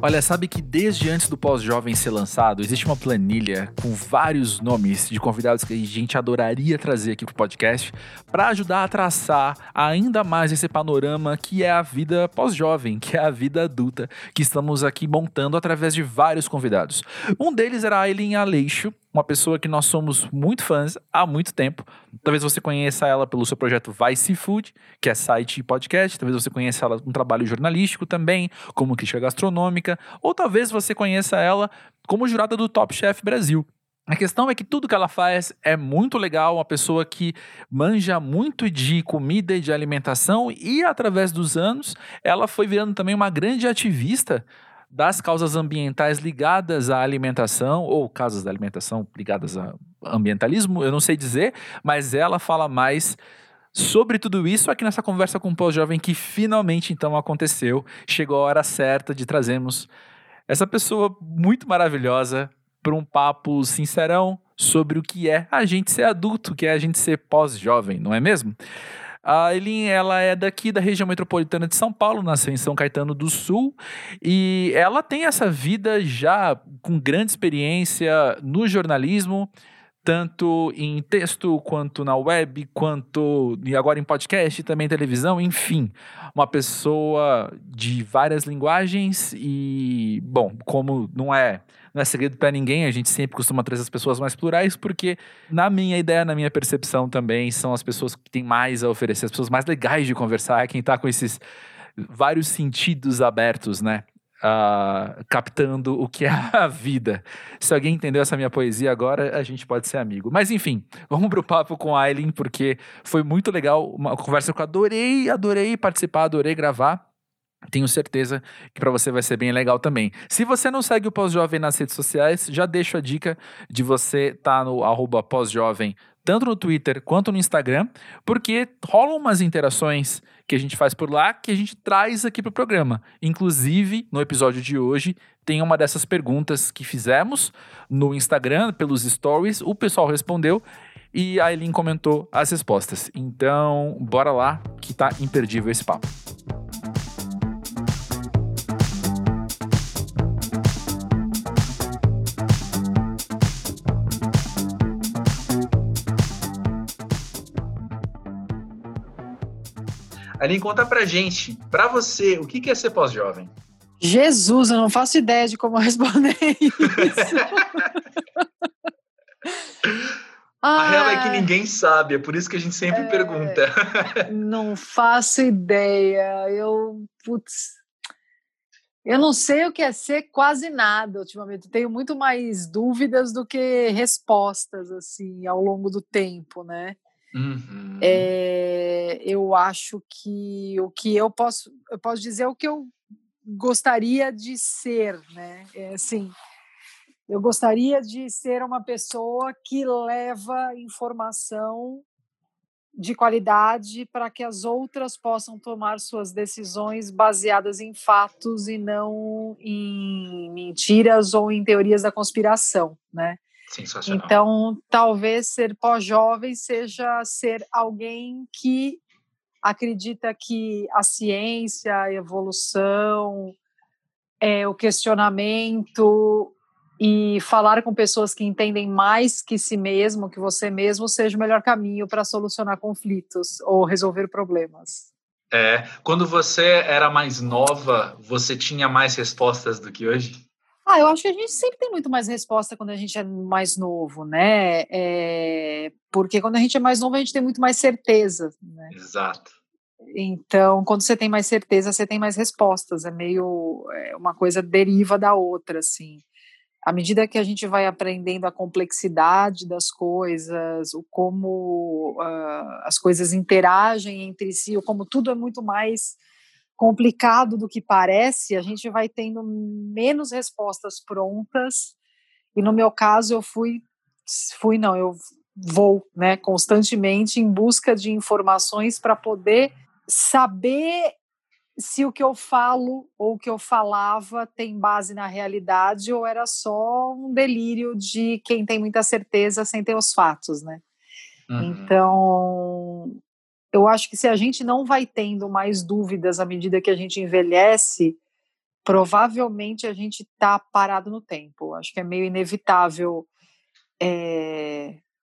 Olha, sabe que desde antes do Pós-Jovem ser lançado, existe uma planilha com vários nomes de convidados que a gente adoraria trazer aqui pro podcast para ajudar a traçar ainda mais esse panorama que é a vida pós-jovem, que é a vida adulta que estamos aqui montando através de vários convidados. Um deles era a Ailin Aleixo, uma pessoa que nós somos muito fãs há muito tempo. Talvez você conheça ela pelo seu projeto Vice Food, que é site e podcast. Talvez você conheça ela com um trabalho jornalístico também, como crítica gastronômica. Ou talvez você conheça ela como jurada do Top Chef Brasil. A questão é que tudo que ela faz é muito legal, uma pessoa que manja muito de comida e de alimentação e, através dos anos, ela foi virando também uma grande ativista das causas ambientais ligadas à alimentação, ou causas da alimentação ligadas a ambientalismo, eu não sei dizer, mas ela fala mais sobre tudo isso aqui nessa conversa com o Pós-Jovem, que finalmente então aconteceu. Chegou a hora certa de trazermos essa pessoa muito maravilhosa para um papo sincerão sobre o que é a gente ser adulto, o que é a gente ser pós-jovem, não é mesmo? A Ailin, ela é daqui da região metropolitana de São Paulo, nasceu em São Caetano do Sul, e ela tem essa vida já com grande experiência no jornalismo, tanto em texto, quanto na web, quanto e agora em podcast, também televisão, enfim. Uma pessoa de várias linguagens e, bom, como não é segredo para ninguém, a gente sempre costuma trazer as pessoas mais plurais, porque na minha ideia, na minha percepção também, são as pessoas que têm mais a oferecer, as pessoas mais legais de conversar, quem tá com esses vários sentidos abertos, né? Captando o que é a vida. Se alguém entendeu essa minha poesia agora, a gente pode ser amigo. Mas enfim, vamos pro papo com a Ailin, porque foi muito legal, uma conversa que eu adorei participar, adorei gravar. Tenho certeza que para você vai ser bem legal também. Se você não segue o Pós-Jovem nas redes sociais, já deixo a dica de você estar no @pós-jovem, tanto no Twitter quanto no Instagram, porque rolam umas interações que a gente faz por lá, que a gente traz aqui pro programa. Inclusive, no episódio de hoje, tem uma dessas perguntas que fizemos no Instagram, pelos stories, o pessoal respondeu e a Ailin comentou as respostas. Então, bora lá, que tá imperdível esse papo. Ailin, conta pra gente, pra você, o que é ser pós-jovem? Jesus, eu não faço ideia de como responder isso. A real é que ninguém sabe, é por isso que a gente sempre pergunta. Não faço ideia, eu não sei o que é ser quase nada ultimamente, eu tenho muito mais dúvidas do que respostas, assim, ao longo do tempo, né? Uhum. Eu acho que o que eu posso dizer é o que eu gostaria de ser, né? Assim, eu gostaria de ser uma pessoa que leva informação de qualidade para que as outras possam tomar suas decisões baseadas em fatos e não em mentiras ou em teorias da conspiração, né? Sensacional. Então, talvez ser pós-jovem seja ser alguém que acredita que a ciência, a evolução, o questionamento e falar com pessoas que entendem mais que si mesmo, que você mesmo, seja o melhor caminho para solucionar conflitos ou resolver problemas. Quando você era mais nova, você tinha mais respostas do que hoje? Eu acho que a gente sempre tem muito mais resposta quando a gente é mais novo, né? Porque quando a gente é mais novo, a gente tem muito mais certeza, né? Exato. Então, quando você tem mais certeza, você tem mais respostas. É meio... uma coisa deriva da outra, assim. À medida que a gente vai aprendendo a complexidade das coisas, o como as coisas interagem entre si, o como tudo é muito mais complicado do que parece, a gente vai tendo menos respostas prontas, e no meu caso eu vou, né, constantemente em busca de informações para poder saber se o que eu falo ou o que eu falava tem base na realidade ou era só um delírio de quem tem muita certeza sem ter os fatos, né? Uhum. Então, eu acho que se a gente não vai tendo mais dúvidas à medida que a gente envelhece, provavelmente a gente está parado no tempo. Acho que é meio inevitável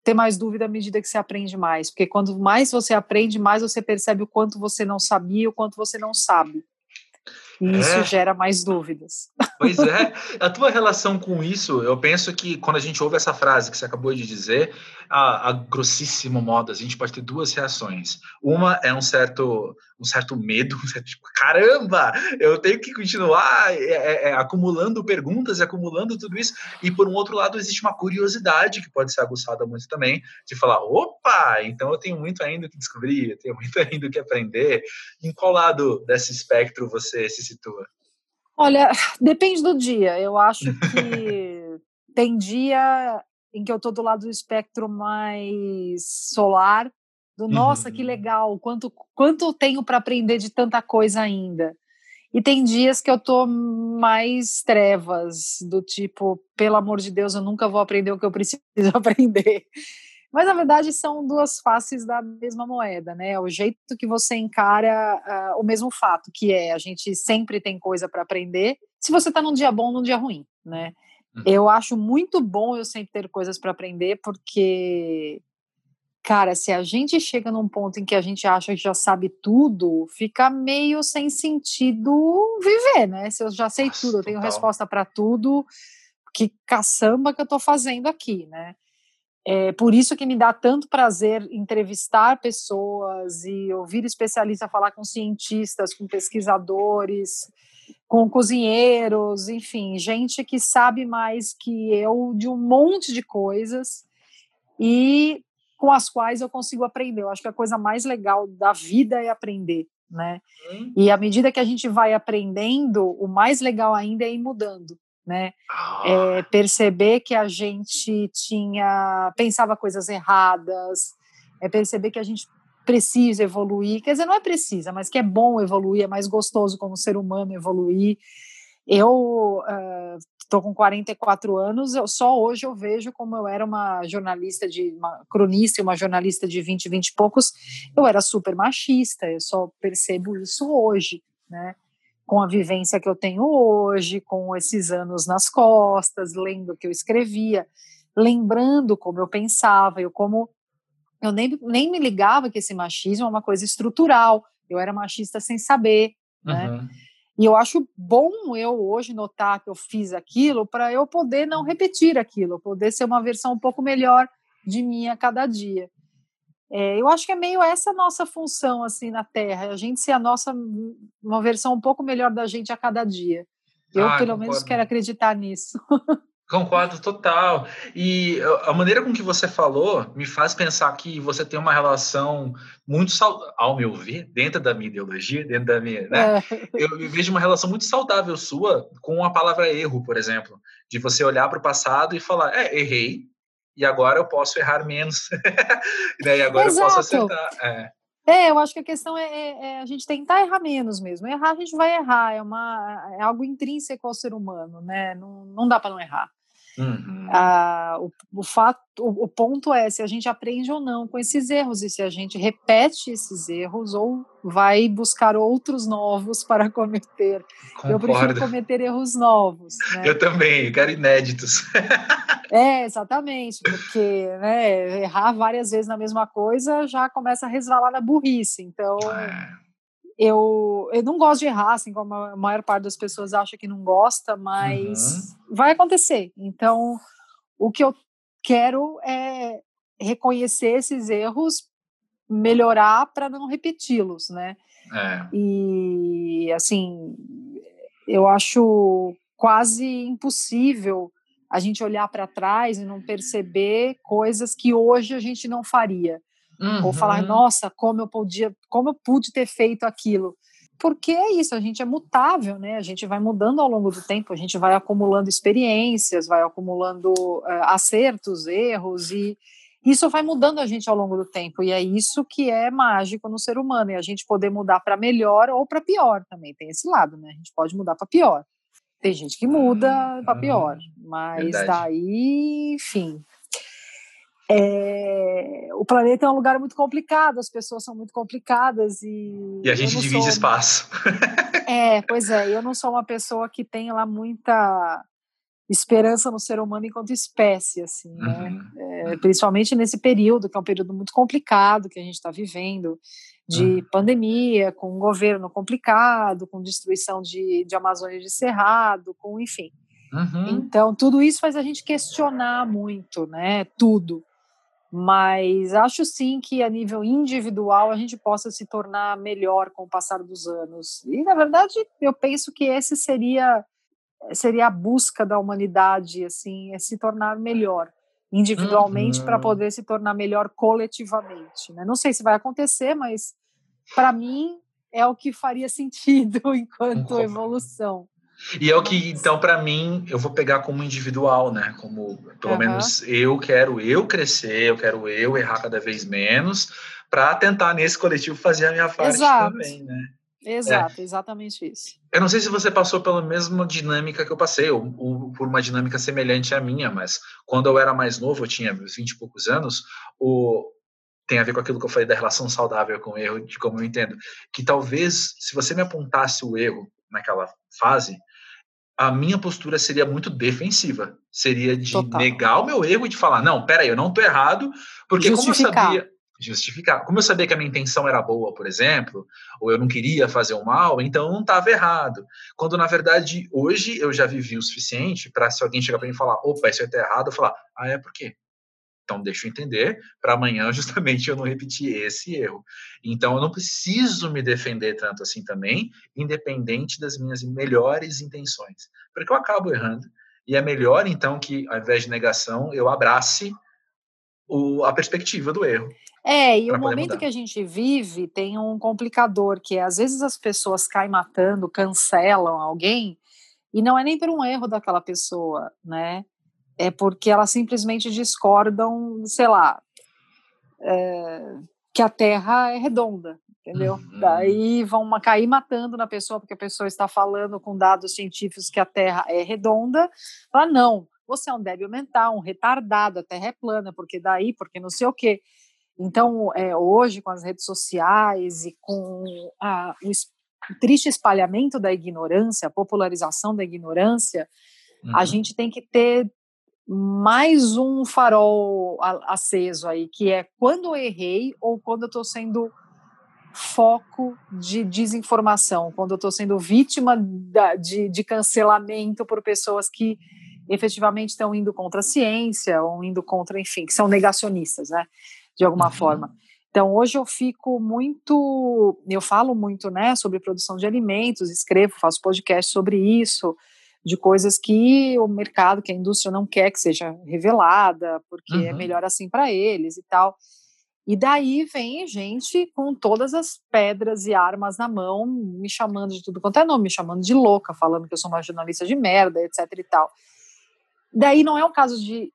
ter mais dúvida à medida que você aprende mais, porque quanto mais você aprende, mais você percebe o quanto você não sabia, o quanto você não sabe. E isso gera mais dúvidas. Pois é. A tua relação com isso, eu penso que quando a gente ouve essa frase que você acabou de dizer, a grossíssimo modo, a gente pode ter duas reações. Uma é um certo medo, tipo, caramba, eu tenho que continuar acumulando perguntas e acumulando tudo isso. E, por um outro lado, existe uma curiosidade que pode ser aguçada muito também, de falar, opa, então eu tenho muito ainda o que descobrir, eu tenho muito ainda o que aprender. Em qual lado desse espectro você se situa? Olha, depende do dia. Eu acho que tem dia em que eu tô do lado do espectro mais solar, do nossa, que legal, quanto eu tenho para aprender de tanta coisa ainda. E tem dias que eu tô mais trevas, do tipo, pelo amor de Deus, eu nunca vou aprender o que eu preciso aprender. Mas, na verdade, são duas faces da mesma moeda, né? O jeito que você encara o mesmo fato, que é a gente sempre tem coisa para aprender, se você tá num dia bom ou num dia ruim, né? Eu acho muito bom eu sempre ter coisas para aprender, porque, cara, se a gente chega num ponto em que a gente acha que já sabe tudo, fica meio sem sentido viver, né? Se eu já sei tudo, eu tenho resposta para tudo, que caçamba que eu tô fazendo aqui, né? É por isso que me dá tanto prazer entrevistar pessoas e ouvir especialistas falar com cientistas, com pesquisadores, com cozinheiros, enfim, gente que sabe mais que eu de um monte de coisas e com as quais eu consigo aprender. Eu acho que a coisa mais legal da vida é aprender, né? E à medida que a gente vai aprendendo, o mais legal ainda é ir mudando, né? É perceber que a gente pensava coisas erradas, perceber que a gente precisa evoluir, quer dizer, não é precisa, mas que é bom evoluir, é mais gostoso como ser humano evoluir. Eu estou com 44 anos, só hoje eu vejo como eu era uma cronista e uma jornalista de 20 e poucos, eu era super machista, eu só percebo isso hoje, né? Com a vivência que eu tenho hoje, com esses anos nas costas, lendo o que eu escrevia, lembrando como eu pensava, eu nem me ligava que esse machismo é uma coisa estrutural, eu era machista sem saber, né? E eu acho bom eu hoje notar que eu fiz aquilo para eu poder não repetir aquilo, poder ser uma versão um pouco melhor de mim a cada dia. Eu acho que é meio essa nossa função assim na Terra, a gente ser uma versão um pouco melhor da gente a cada dia. Eu pelo menos quero acreditar nisso. Concordo total. E a maneira com que você falou me faz pensar que você tem uma relação muito saudável, ao meu ver, dentro da minha ideologia, dentro da minha, né? Eu vejo uma relação muito saudável sua com a palavra erro, por exemplo, de você olhar para o passado e falar, errei, e agora eu posso errar menos. E daí agora eu posso acertar. Eu acho que a questão é a gente tentar errar menos mesmo. Errar, a gente vai errar. É algo intrínseco ao ser humano, né? Não, não dá para não errar. O ponto é se a gente aprende ou não com esses erros e se a gente repete esses erros ou vai buscar outros novos para cometer. Concordo. Eu prefiro cometer erros novos, né? Eu também, eu quero inéditos. Exatamente, porque, né, errar várias vezes na mesma coisa já começa a resvalar na burrice, então eu não gosto de errar, assim como a maior parte das pessoas acha que não gosta, mas vai acontecer. Então, o que eu quero é reconhecer esses erros, melhorar para não repeti-los, né? E, assim, eu acho quase impossível a gente olhar para trás e não perceber coisas que hoje a gente não faria. Ou falar, nossa, como eu pude ter feito aquilo. Porque é isso, a gente é mutável, né? A gente vai mudando ao longo do tempo, a gente vai acumulando experiências, vai acumulando acertos, erros, e isso vai mudando a gente ao longo do tempo. E é isso que é mágico no ser humano, e a gente poder mudar para melhor ou para pior também. Tem esse lado, né? A gente pode mudar para pior. Tem gente que muda para pior, mas daí, enfim... O planeta é um lugar muito complicado, as pessoas são muito complicadas e a gente divide espaço. É, pois é, eu não sou uma pessoa que tem lá muita esperança no ser humano enquanto espécie, assim, né? Uhum. É, principalmente nesse período, que é um período muito complicado que a gente está vivendo, de pandemia, com um governo complicado, com destruição de Amazônia, de Cerrado, com, enfim. Uhum. Então, tudo isso faz a gente questionar muito, né? Tudo. Mas acho sim que a nível individual a gente possa se tornar melhor com o passar dos anos. E, na verdade, eu penso que esse seria a busca da humanidade, assim, é se tornar melhor individualmente para poder se tornar melhor coletivamente, né? Não sei se vai acontecer, mas para mim é o que faria sentido enquanto evolução. E é o que, então, para mim, eu vou pegar como individual, né? Como, pelo menos, eu quero crescer, eu quero errar cada vez menos, para tentar, nesse coletivo, fazer a minha parte também, né? Exato, exatamente isso. Eu não sei se você passou pela mesma dinâmica que eu passei, ou por uma dinâmica semelhante à minha, mas quando eu era mais novo, eu tinha meus 20 e poucos anos, tem a ver com aquilo que eu falei da relação saudável com o erro, de como eu entendo, que talvez, se você me apontasse o erro naquela fase, a minha postura seria muito defensiva. Seria de negar o meu erro e de falar, não, peraí, eu não tô errado, porque como eu sabia que a minha intenção era boa, por exemplo, ou eu não queria fazer o mal, então eu não estava errado. Quando, na verdade, hoje eu já vivi o suficiente para, se alguém chegar para mim e falar, opa, isso aí tá errado, eu falar, ah, é por quê? Então, deixa eu entender, para amanhã, justamente, eu não repetir esse erro. Então, eu não preciso me defender tanto assim também, independente das minhas melhores intenções. Porque eu acabo errando. E é melhor, então, que, ao invés de negação, eu abrace a perspectiva do erro. É, e o momento que a gente vive tem um complicador, que é, às vezes, as pessoas caem matando, cancelam alguém, e não é nem por um erro daquela pessoa, né? É porque elas simplesmente discordam, sei lá, que a Terra é redonda, entendeu? Uhum. Daí vão cair matando na pessoa, porque a pessoa está falando com dados científicos que a Terra é redonda. Fala, não, você é um débil mental, um retardado, a Terra é plana, porque daí, porque não sei o quê. Então, hoje, com as redes sociais e com o triste espalhamento da ignorância, a popularização da ignorância, a gente tem que ter mais um farol aceso aí, que é quando eu errei ou quando eu estou sendo foco de desinformação, quando eu estou sendo vítima de cancelamento por pessoas que efetivamente estão indo contra a ciência ou indo contra, enfim, que são negacionistas, né, de alguma forma. Então, hoje eu falo muito, né, sobre produção de alimentos, escrevo, faço podcast sobre isso, de coisas que o mercado, que a indústria não quer que seja revelada, porque é melhor assim para eles e tal. E daí vem gente com todas as pedras e armas na mão, me chamando de tudo quanto é nome, me chamando de louca, falando que eu sou uma jornalista de merda, etc e tal. Daí não é um caso de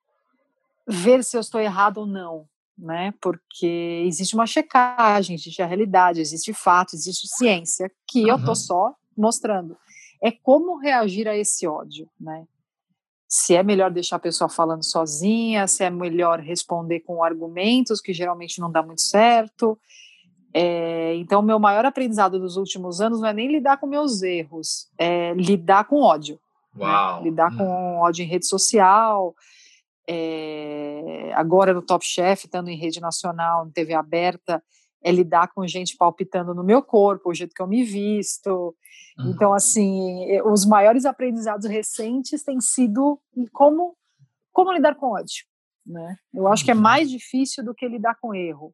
ver se eu estou errado ou não, né? Porque existe uma checagem, existe a realidade, existe fato, existe ciência, que eu estou só mostrando. É como reagir a esse ódio, né? Se é melhor deixar a pessoa falando sozinha, se é melhor responder com argumentos, que geralmente não dá muito certo. Então, meu maior aprendizado dos últimos anos não é nem lidar com meus erros, é lidar com ódio. Uau. Né? Lidar com ódio em rede social, agora no Top Chef, estando em rede nacional, em TV aberta, é lidar com gente palpitando no meu corpo, o jeito que eu me visto. Então, assim, os maiores aprendizados recentes têm sido como lidar com ódio, né? Eu acho que é mais difícil do que lidar com erro,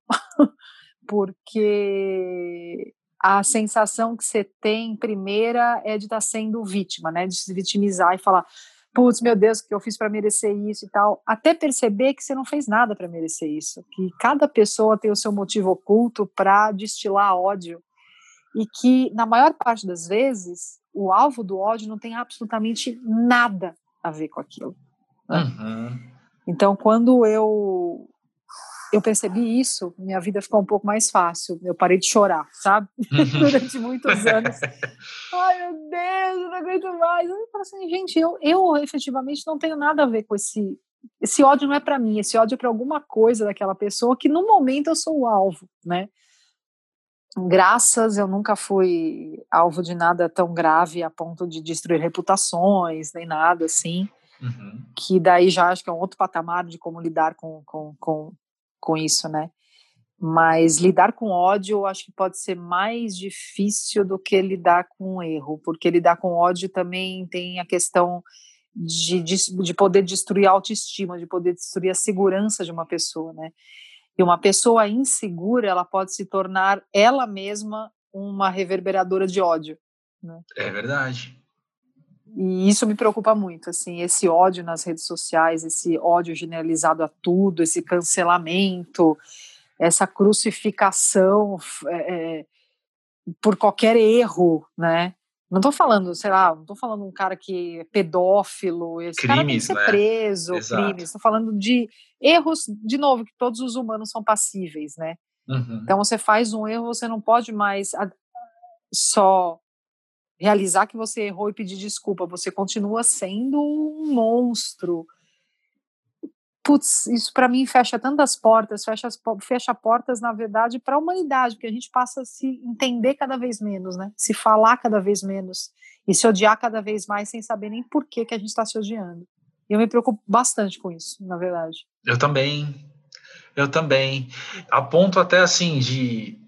porque a sensação que você tem, primeira, é de estar sendo vítima, né? De se vitimizar e falar, putz, meu Deus, o que eu fiz para merecer isso e tal, até perceber que você não fez nada para merecer isso, que cada pessoa tem o seu motivo oculto para destilar ódio, e que, na maior parte das vezes, o alvo do ódio não tem absolutamente nada a ver com aquilo. Né? Então, quando eu percebi isso, minha vida ficou um pouco mais fácil. Eu parei de chorar, sabe? Durante muitos anos. Ai, meu Deus, eu não aguento mais. Eu falo assim, gente, eu efetivamente não tenho nada a ver com esse... Esse ódio não é para mim, esse ódio é para alguma coisa daquela pessoa que, no momento, eu sou o alvo, né? Graças, eu nunca fui alvo de nada tão grave a ponto de destruir reputações, nem nada assim, que daí já acho que é um outro patamar de como lidar com isso, né? Mas lidar com ódio eu acho que pode ser mais difícil do que lidar com erro, porque lidar com ódio também tem a questão de poder destruir a autoestima, de poder destruir a segurança de uma pessoa, né? E uma pessoa insegura, ela pode se tornar ela mesma uma reverberadora de ódio, né? É verdade. E isso me preocupa muito, assim, esse ódio nas redes sociais, esse ódio generalizado a tudo, esse cancelamento, essa crucificação por qualquer erro, né? Não tô falando, sei lá, não tô falando um cara que é pedófilo, esse crimes, cara tem que ser, né, preso, exato, crimes. Tô falando de erros, de novo, que todos os humanos são passíveis, né? Uhum. Então você faz um erro, você não pode mais só realizar que você errou e pedir desculpa, você continua sendo um monstro. Putz, isso para mim fecha tantas portas, fecha portas, na verdade, para a humanidade, porque a gente passa a se entender cada vez menos, né? Se falar cada vez menos e se odiar cada vez mais sem saber nem por que a gente está se odiando. E eu me preocupo bastante com isso, na verdade. Eu também. A ponto até, assim, de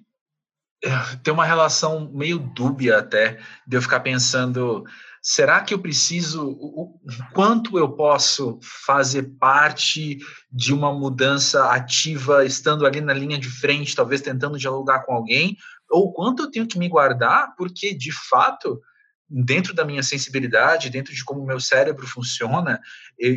ter uma relação meio dúbia até, de eu ficar pensando... Será que eu preciso, o quanto eu posso fazer parte de uma mudança ativa, estando ali na linha de frente, talvez tentando dialogar com alguém, ou quanto eu tenho que me guardar, porque, de fato, dentro da minha sensibilidade, dentro de como o meu cérebro funciona,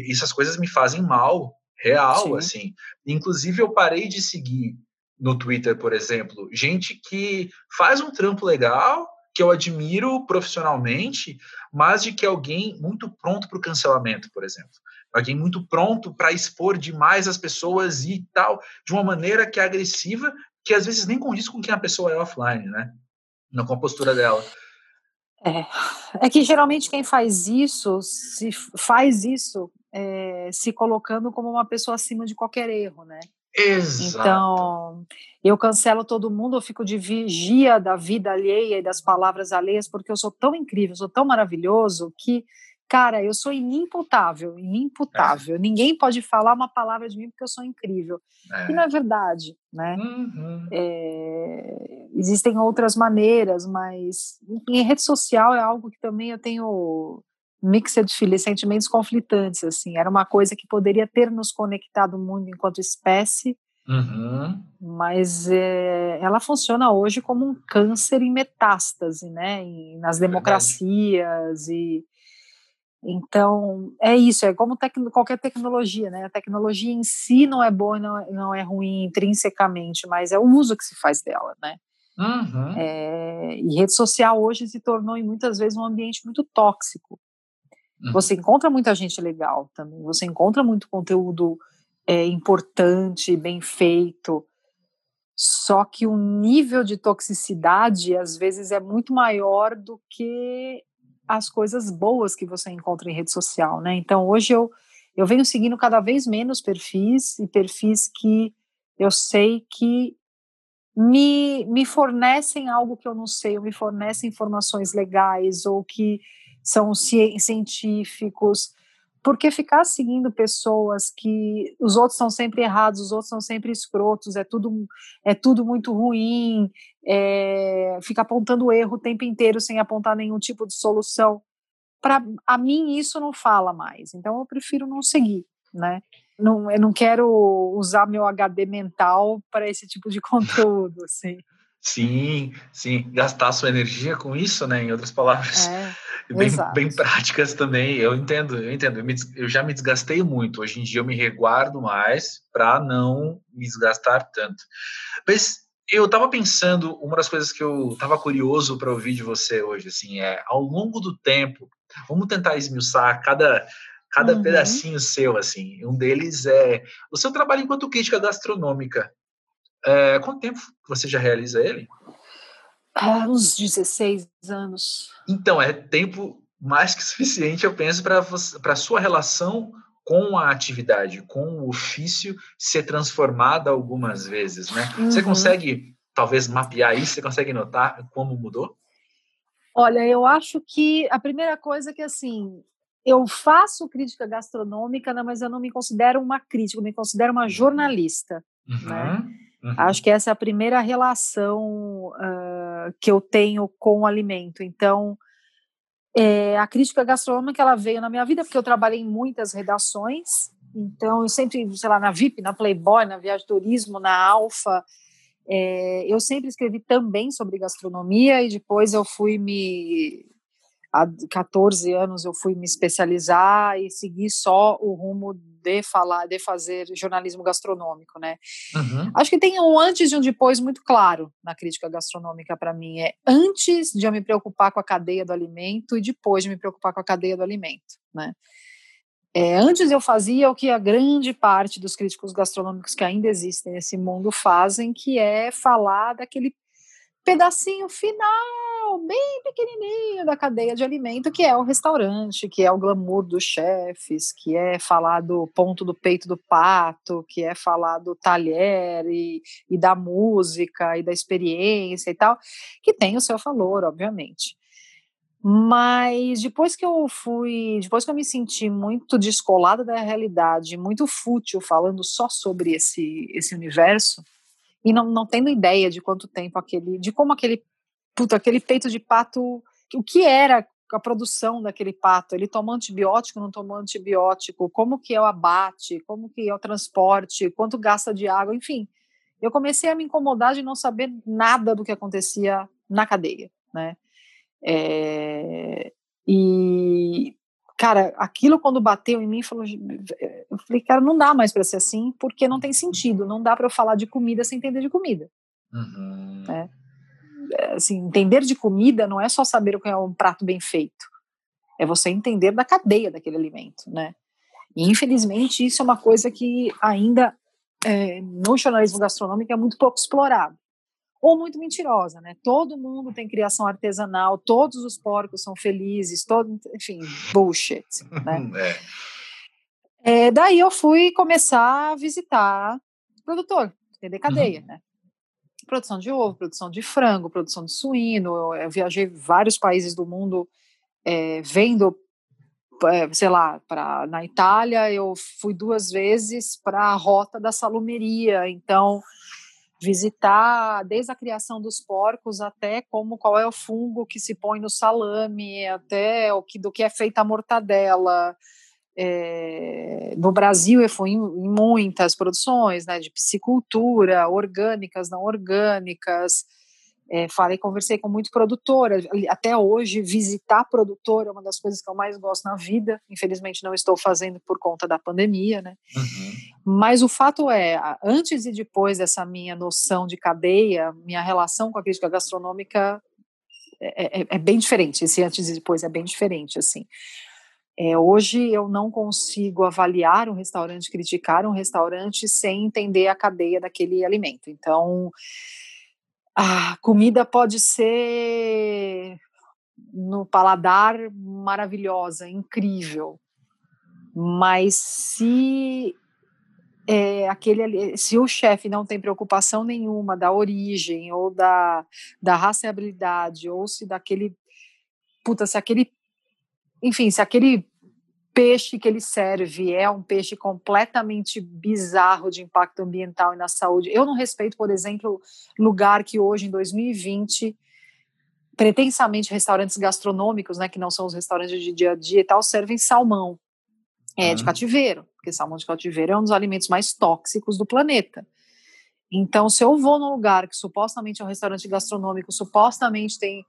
essas coisas me fazem mal, real, sim, assim. Inclusive, eu parei de seguir no Twitter, por exemplo, gente que faz um trampo legal, que eu admiro profissionalmente, mas de que alguém muito pronto para o cancelamento, por exemplo. Alguém muito pronto para expor demais as pessoas e tal, de uma maneira que é agressiva, que às vezes nem condiz com quem a pessoa é offline, né? Não com a postura dela. É que geralmente quem faz isso, se colocando como uma pessoa acima de qualquer erro, né? Exato. Então, eu cancelo todo mundo, eu fico de vigia da vida alheia e das palavras alheias, porque eu sou tão incrível, eu sou tão maravilhoso que, cara, eu sou inimputável. É. Ninguém pode falar uma palavra de mim porque eu sou incrível. É. E não é verdade, né? Uhum. Existem outras maneiras, mas em rede social é algo que também eu tenho... mixed feelings, sentimentos conflitantes, assim, era uma coisa que poderia ter nos conectado muito enquanto espécie, mas ela funciona hoje como um câncer em metástase, né, nas democracias, e então é isso, é como qualquer tecnologia, né, a tecnologia em si não é boa e não é ruim intrinsecamente, mas é o uso que se faz dela, né. Uhum. E rede social hoje se tornou muitas vezes um ambiente muito tóxico. Você encontra muita gente legal também, você encontra muito conteúdo importante, bem feito, só que o nível de toxicidade às vezes é muito maior do que as coisas boas que você encontra em rede social, né? Então hoje eu venho seguindo cada vez menos perfis, e perfis que eu sei que me fornecem algo que eu não sei, ou me fornecem informações legais, ou que são científicos, porque ficar seguindo pessoas que os outros são sempre errados, os outros são sempre escrotos, é tudo muito ruim, fica apontando erro o tempo inteiro sem apontar nenhum tipo de solução, a mim isso não fala mais, então eu prefiro não seguir, né? Eu não quero usar meu HD mental para esse tipo de conteúdo, assim. Sim, gastar sua energia com isso, né, em outras palavras, bem práticas também, eu entendo, eu já me desgastei muito, hoje em dia eu me reguardo mais para não me desgastar tanto, mas eu estava pensando, uma das coisas que eu estava curioso para ouvir de você hoje, assim, ao longo do tempo, vamos tentar esmiuçar cada pedacinho seu, assim, um deles é o seu trabalho enquanto crítica gastronômica. Quanto tempo você já realiza ele? Uns 16 anos. Então, é tempo mais que suficiente, eu penso, para a sua relação com a atividade, com o ofício ser transformada algumas vezes, né? Você consegue... talvez mapear isso? Você consegue notar como mudou? Olha, eu acho que a primeira coisa é que, assim, eu faço crítica gastronômica, né, mas eu não me considero uma crítica, eu me considero uma jornalista. Uhum, né? Uhum. Acho que essa é a primeira relação que eu tenho com o alimento. Então, a crítica gastronômica ela veio na minha vida porque eu trabalhei em muitas redações. Então, eu sempre, sei lá, na VIP, na Playboy, na Viagem Turismo, na Alfa, eu sempre escrevi também sobre gastronomia e depois eu fui me... Há 14 anos eu fui me especializar e seguir só o rumo de fazer jornalismo gastronômico, né? Uhum. Acho que tem um antes e um depois muito claro na crítica gastronômica para mim. É antes de eu me preocupar com a cadeia do alimento e depois de me preocupar com a cadeia do alimento, né? Antes eu fazia o que a grande parte dos críticos gastronômicos que ainda existem nesse mundo fazem, que é falar daquele pedacinho final, bem pequenininho da cadeia de alimento, que é o restaurante, que é o glamour dos chefes, que é falar do ponto do peito do pato, que é falar do talher e da música e da experiência e tal, que tem o seu valor, obviamente. Mas depois que eu me senti muito descolada da realidade, muito fútil falando só sobre esse universo e não tendo ideia de quanto tempo de como aquele peito de pato, o que era a produção daquele pato, ele tomou antibiótico, não tomou antibiótico, como que é o abate, como que é o transporte, quanto gasta de água, enfim, eu comecei a me incomodar de não saber nada do que acontecia na cadeia, né? E cara, aquilo quando bateu em mim, eu falei, cara, não dá mais para ser assim, porque não tem sentido, não dá para eu falar de comida sem entender de comida. Uhum. Assim, entender de comida não é só saber o que é um prato bem feito, é você entender da cadeia daquele alimento, né? E infelizmente isso é uma coisa que ainda no jornalismo gastronômico é muito pouco explorado. Ou muito mentirosa, né? Todo mundo tem criação artesanal, todos os porcos são felizes, enfim, bullshit, né? Daí eu fui começar a visitar o produtor, entender cadeia, uhum, né? Produção de ovo, produção de frango, produção de suíno, eu viajei vários países do mundo vendo, sei lá, na Itália eu fui 2 vezes para a rota da salumeria, então... visitar desde a criação dos porcos até qual é o fungo que se põe no salame, até do que é feita a mortadela. No Brasil eu fui em muitas produções, né, de piscicultura, orgânicas, não orgânicas. Conversei com muito produtor, até hoje visitar produtor é uma das coisas que eu mais gosto na vida, infelizmente não estou fazendo por conta da pandemia, né? Uhum. Mas o fato é, antes e depois dessa minha noção de cadeia, minha relação com a crítica gastronômica é bem diferente, esse antes e depois é bem diferente, assim. Hoje eu não consigo avaliar um restaurante, criticar um restaurante sem entender a cadeia daquele alimento, então... A comida pode ser no paladar maravilhosa, incrível, mas se o chefe não tem preocupação nenhuma da origem ou da raciabilidade, ou se daquele, se aquele peixe que ele serve é um peixe completamente bizarro de impacto ambiental e na saúde. Eu não respeito, por exemplo, lugar que hoje, em 2020, pretensamente restaurantes gastronômicos, né, que não são os restaurantes de dia a dia e tal, servem salmão de cativeiro, porque salmão de cativeiro é um dos alimentos mais tóxicos do planeta. Então, se eu vou num lugar que supostamente é um restaurante gastronômico, supostamente tem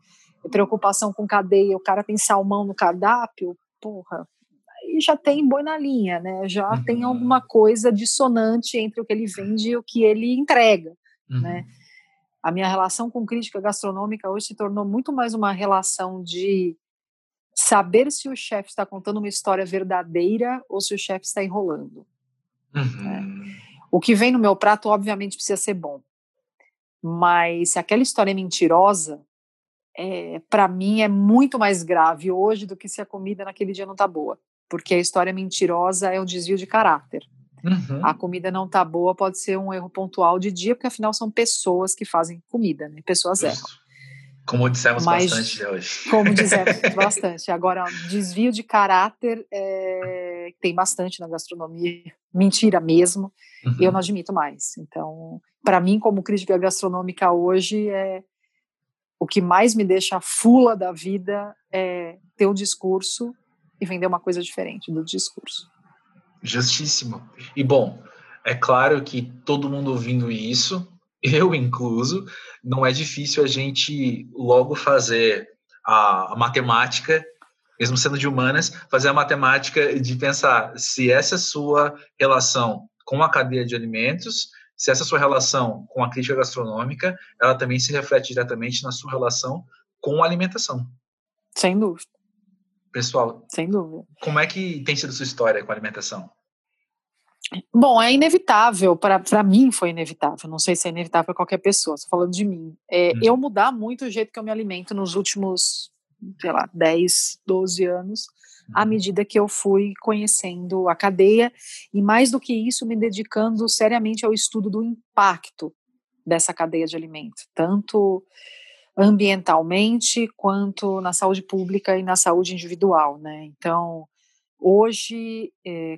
preocupação com cadeia, o cara tem salmão no cardápio, porra, e já tem boi na linha, né? Já uhum. tem alguma coisa dissonante entre o que ele vende e o que ele entrega, uhum. né? A minha relação com crítica gastronômica hoje se tornou muito mais uma relação de saber se o chefe está contando uma história verdadeira ou se o chefe está enrolando. Uhum. Né? O que vem no meu prato, obviamente, precisa ser bom. Mas se aquela história é mentirosa, para mim é muito mais grave hoje do que se a comida naquele dia não está boa. Porque a história mentirosa é um desvio de caráter. Uhum. A comida não tá boa pode ser um erro pontual de dia, porque afinal são pessoas que fazem comida, né? Pessoas erram. Como dissemos bastante hoje. Como dissemos bastante. Agora, desvio de caráter tem bastante na gastronomia. Mentira mesmo. Uhum. Eu não admito mais. Então, para mim, como crítica gastronômica hoje, o que mais me deixa fula da vida é ter um discurso e vender uma coisa diferente do discurso. Justíssimo. E, bom, é claro que todo mundo ouvindo isso, eu incluso, não é difícil a gente logo fazer a matemática, mesmo sendo de humanas, fazer a matemática de pensar se essa sua relação com a cadeia de alimentos, se essa sua relação com a crítica gastronômica, ela também se reflete diretamente na sua relação com a alimentação. Sem dúvida. Pessoal, sem dúvida. Como é que tem sido sua história com a alimentação? Bom, é inevitável, para mim foi inevitável, não sei se é inevitável para qualquer pessoa, estou falando de mim. Eu mudar muito o jeito que eu me alimento nos últimos, sei lá, 10, 12 anos, à medida que eu fui conhecendo a cadeia e, mais do que isso, me dedicando seriamente ao estudo do impacto dessa cadeia de alimento, tanto ambientalmente, quanto na saúde pública e na saúde individual, né? Então, hoje,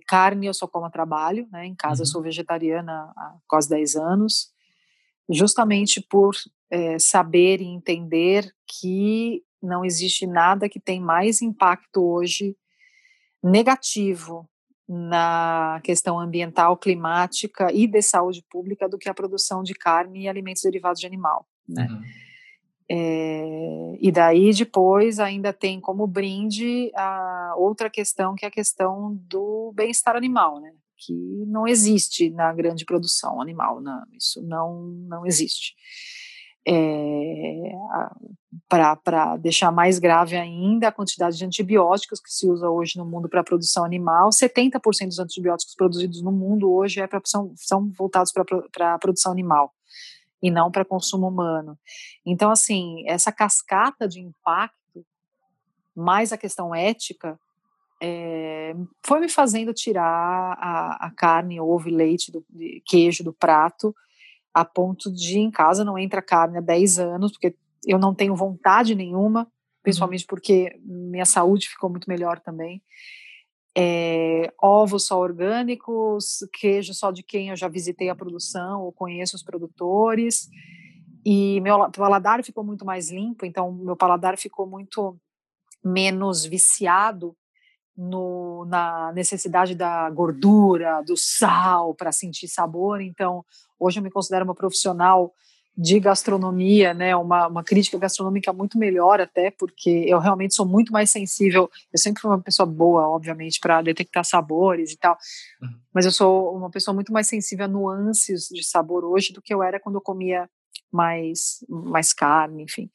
carne eu só como a trabalho, né? Em casa eu sou vegetariana há quase 10 anos, justamente por saber e entender que não existe nada que tem mais impacto hoje negativo na questão ambiental, climática e de saúde pública do que a produção de carne e alimentos derivados de animal, né? E daí depois ainda tem como brinde a outra questão, que é a questão do bem-estar animal, né? Que não existe na grande produção animal, isso não existe. Para deixar mais grave ainda, a quantidade de antibióticos que se usa hoje no mundo para a produção animal, 70% dos antibióticos produzidos no mundo hoje são voltados para a produção animal e não para consumo humano. Então, assim, essa cascata de impacto, mais a questão ética, foi me fazendo tirar a carne, ovo e leite, queijo do prato, a ponto de em casa não entra carne há 10 anos, porque eu não tenho vontade nenhuma, principalmente porque minha saúde ficou muito melhor também. Ovos só orgânicos, queijo só de quem eu já visitei a produção ou conheço os produtores, e meu paladar ficou muito mais limpo, então meu paladar ficou muito menos viciado na necessidade da gordura, do sal para sentir sabor. Então hoje eu me considero uma profissional de gastronomia, né, uma crítica gastronômica muito melhor, até porque eu realmente sou muito mais sensível. Eu sempre fui uma pessoa boa, obviamente, para detectar sabores e tal, mas eu sou uma pessoa muito mais sensível a nuances de sabor hoje do que eu era quando eu comia mais carne, enfim.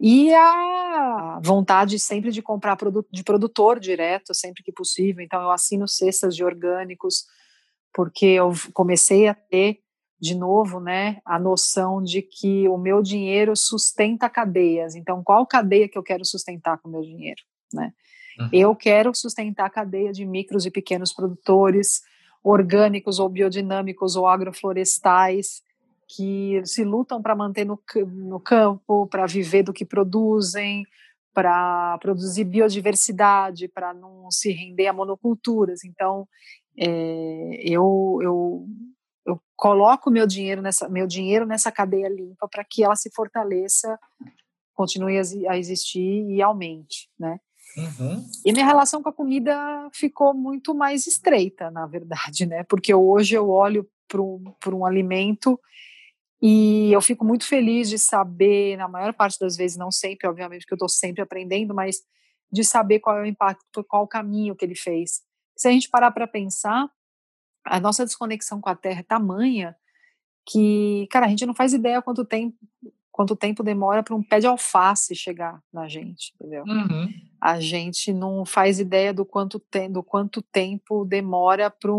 E a vontade sempre de comprar produto de produtor direto, sempre que possível. Então eu assino cestas de orgânicos, porque eu comecei a ter de novo, né, a noção de que o meu dinheiro sustenta cadeias. Então, qual cadeia que eu quero sustentar com o meu dinheiro, né? Eu quero sustentar a cadeia de micros e pequenos produtores orgânicos ou biodinâmicos ou agroflorestais que se lutam para manter no campo, para viver do que produzem, para produzir biodiversidade, para não se render a monoculturas. Então, eu coloco meu dinheiro nessa cadeia limpa para que ela se fortaleça, continue a existir e aumente, né? E minha relação com a comida ficou muito mais estreita, na verdade, né? Porque hoje eu olho para um alimento e eu fico muito feliz de saber, na maior parte das vezes, não sempre, obviamente, porque eu estou sempre aprendendo, mas de saber qual é o impacto, qual o caminho que ele fez. Se a gente parar para pensar, a nossa desconexão com a Terra é tamanha que, cara, a gente não faz ideia quanto tempo demora para um pé de alface chegar na gente, entendeu? A gente não faz ideia do quanto tempo demora para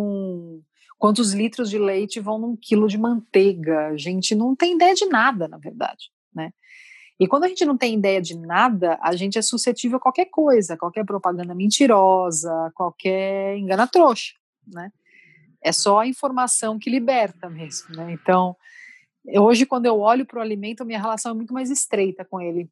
quantos litros de leite vão num quilo de manteiga. A gente não tem ideia de nada, na verdade, né? E quando a gente não tem ideia de nada, a gente é suscetível a qualquer coisa, qualquer propaganda mentirosa, qualquer engana-trouxa, né? É só a informação que liberta mesmo, né? Então, hoje quando eu olho para o alimento, a minha relação é muito mais estreita com ele.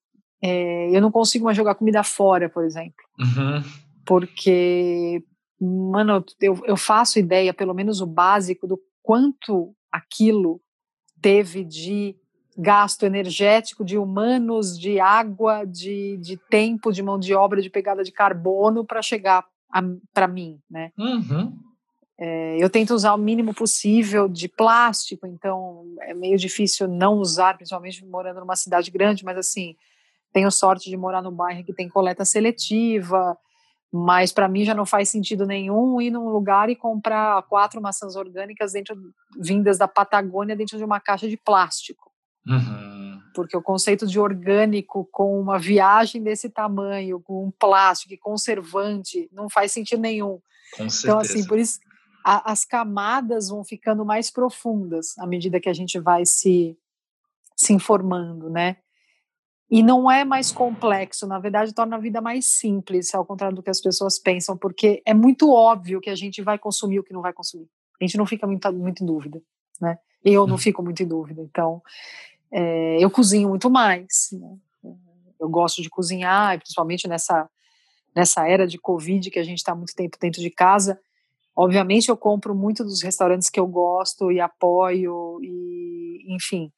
Eu não consigo mais jogar comida fora, por exemplo. Uhum. Porque, mano, eu faço ideia, pelo menos o básico, do quanto aquilo teve de gasto energético, de humanos, de água, de tempo, de mão de obra, de pegada de carbono para chegar para mim, né? Uhum. Eu tento usar o mínimo possível de plástico, então é meio difícil não usar, principalmente morando numa cidade grande, mas assim, tenho sorte de morar num bairro que tem coleta seletiva, mas para mim já não faz sentido nenhum ir num lugar e comprar 4 maçãs orgânicas vindas da Patagônia dentro de uma caixa de plástico. Uhum. Porque o conceito de orgânico com uma viagem desse tamanho, com um plástico e conservante, não faz sentido nenhum. Com certeza. Então, assim, por isso as camadas vão ficando mais profundas à medida que a gente vai se informando, né? E não é mais complexo, na verdade torna a vida mais simples, ao contrário do que as pessoas pensam, porque é muito óbvio que a gente vai consumir o que não vai consumir. A gente não fica muito em dúvida, né? Eu não fico muito em dúvida, então eu cozinho muito mais, né? Eu gosto de cozinhar, principalmente nessa era de Covid que a gente está muito tempo dentro de casa. Obviamente eu compro muito dos restaurantes que eu gosto e apoio, e enfim,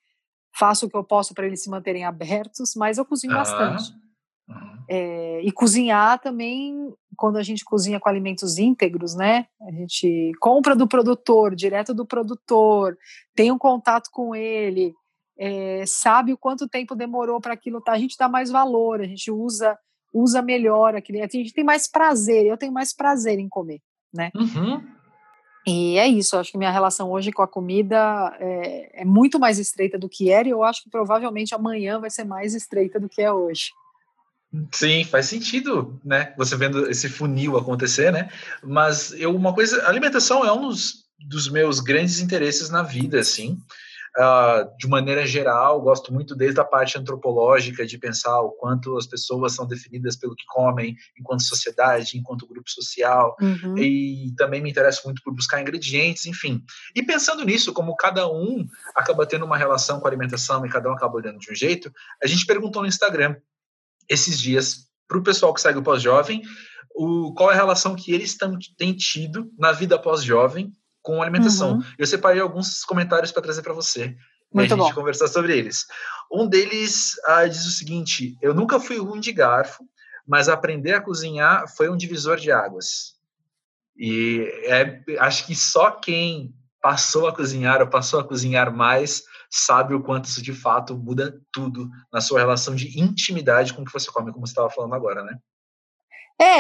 faço o que eu posso para eles se manterem abertos, mas eu cozinho bastante. Uhum. E cozinhar também, quando a gente cozinha com alimentos íntegros, né? A gente compra do produtor, direto do produtor, tem um contato com ele, sabe o quanto tempo demorou para aquilo, tá? A gente dá mais valor, a gente usa melhor, a gente tem mais prazer, eu tenho mais prazer em comer, né? Uhum. E é isso, eu acho que minha relação hoje com a comida é muito mais estreita do que era, e eu acho que provavelmente amanhã vai ser mais estreita do que é hoje. Sim, faz sentido, né? Você vendo esse funil acontecer, né? Mas uma coisa, alimentação é um dos meus grandes interesses na vida, assim. De maneira geral, gosto muito desde a parte antropológica de pensar o quanto as pessoas são definidas pelo que comem enquanto sociedade, enquanto grupo social, uhum. E também me interesso muito por buscar ingredientes, enfim. E pensando nisso, como cada um acaba tendo uma relação com a alimentação e cada um acaba olhando de um jeito, a gente perguntou no Instagram esses dias para o pessoal que segue o Pós-Jovem qual é a relação que eles têm tido na vida pós-jovem com alimentação. Uhum. Eu separei alguns comentários para trazer para você, para a gente conversar sobre eles. Um deles diz o seguinte: eu nunca fui ruim de garfo, mas aprender a cozinhar foi um divisor de águas. E acho que só quem passou a cozinhar ou passou a cozinhar mais sabe o quanto isso de fato muda tudo na sua relação de intimidade com o que você come, como você estava falando agora, né?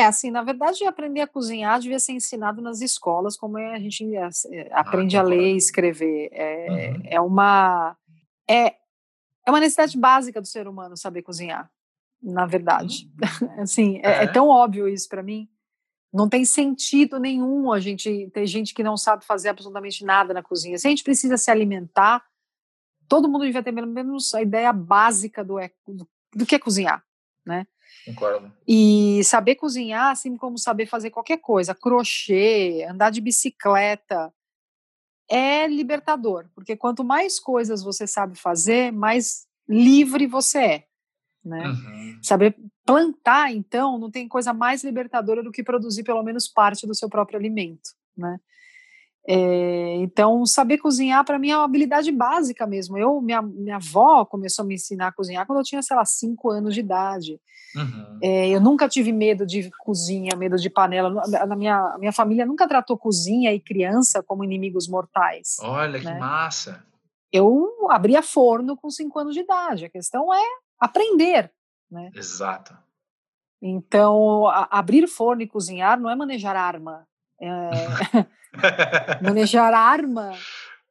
Assim, na verdade, aprender a cozinhar devia ser ensinado nas escolas, como a gente aprende a ler e escrever. Uhum. É uma necessidade básica do ser humano saber cozinhar, na verdade. Uhum. Assim, é tão óbvio isso para mim. Não tem sentido nenhum a gente ter gente que não sabe fazer absolutamente nada na cozinha. Se a gente precisa se alimentar, todo mundo devia ter pelo menos a ideia básica do que é cozinhar, né? Concordo. E saber cozinhar, assim como saber fazer qualquer coisa, crochê, andar de bicicleta, é libertador, porque quanto mais coisas você sabe fazer, mais livre você é, né? Uhum. Saber plantar, então, não tem coisa mais libertadora do que produzir pelo menos parte do seu próprio alimento, né? Então, saber cozinhar para mim é uma habilidade básica mesmo. Minha avó começou a me ensinar a cozinhar quando eu tinha, sei lá, 5 anos de idade. Uhum. Eu nunca tive medo de cozinha, medo de panela. A minha família nunca tratou cozinha e criança como inimigos mortais. Olha, né? Que massa! Eu abria forno com 5 anos de idade. A questão é aprender, né? Exato. Então, abrir forno e cozinhar não é manejar arma. Manejar arma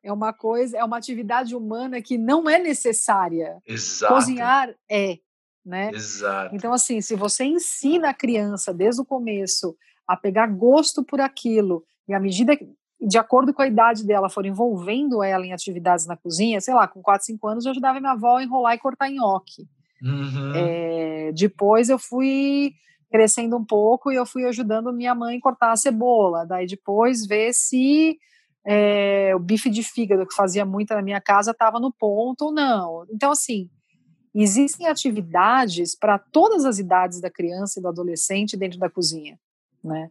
é uma coisa, é uma atividade humana que não é necessária. Exato. Cozinhar é, né? Exato. Então, assim, se você ensina a criança desde o começo a pegar gosto por aquilo, e à medida que, de acordo com a idade dela, for envolvendo ela em atividades na cozinha, sei lá, com 4, 5 anos eu ajudava minha avó a enrolar e cortar nhoque. Uhum. Depois eu fui crescendo um pouco e eu fui ajudando minha mãe a cortar a cebola, daí depois ver se o bife de fígado que fazia muito na minha casa estava no ponto ou não. Então, assim, existem atividades para todas as idades da criança e do adolescente dentro da cozinha, né?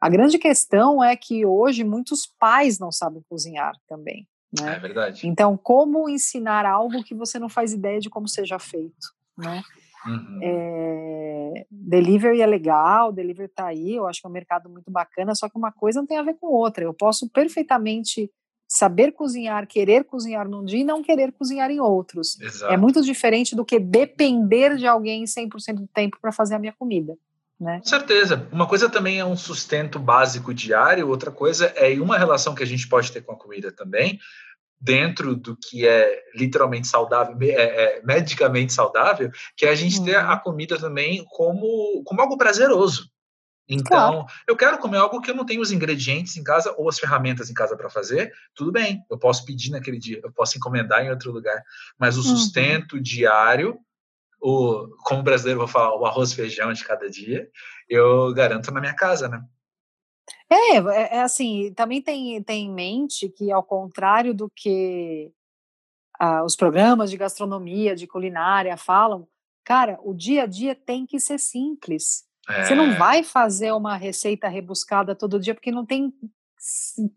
A grande questão é que hoje muitos pais não sabem cozinhar também, né? É verdade. Então, como ensinar algo que você não faz ideia de como seja feito, né? Uhum. Delivery é legal, delivery tá aí, eu acho que é um mercado muito bacana, só que uma coisa não tem a ver com outra. Eu posso perfeitamente saber cozinhar, querer cozinhar num dia e não querer cozinhar em outros. Exato. É muito diferente do que depender de alguém 100% do tempo para fazer a minha comida, né? Com certeza. Uma coisa também é um sustento básico diário, outra coisa é uma relação que a gente pode ter com a comida também, dentro do que é literalmente saudável, medicamente saudável, que é a gente ter a comida também como algo prazeroso. Então, claro, eu quero comer algo que eu não tenho os ingredientes em casa ou as ferramentas em casa para fazer, tudo bem, eu posso pedir naquele dia, eu posso encomendar em outro lugar, mas o sustento diário, como brasileiro vou falar, o arroz e feijão de cada dia, eu garanto na minha casa, né? É assim, também tem em mente que, ao contrário do que os programas de gastronomia, de culinária falam, cara, o dia a dia tem que ser simples. Você não vai fazer uma receita rebuscada todo dia, porque não tem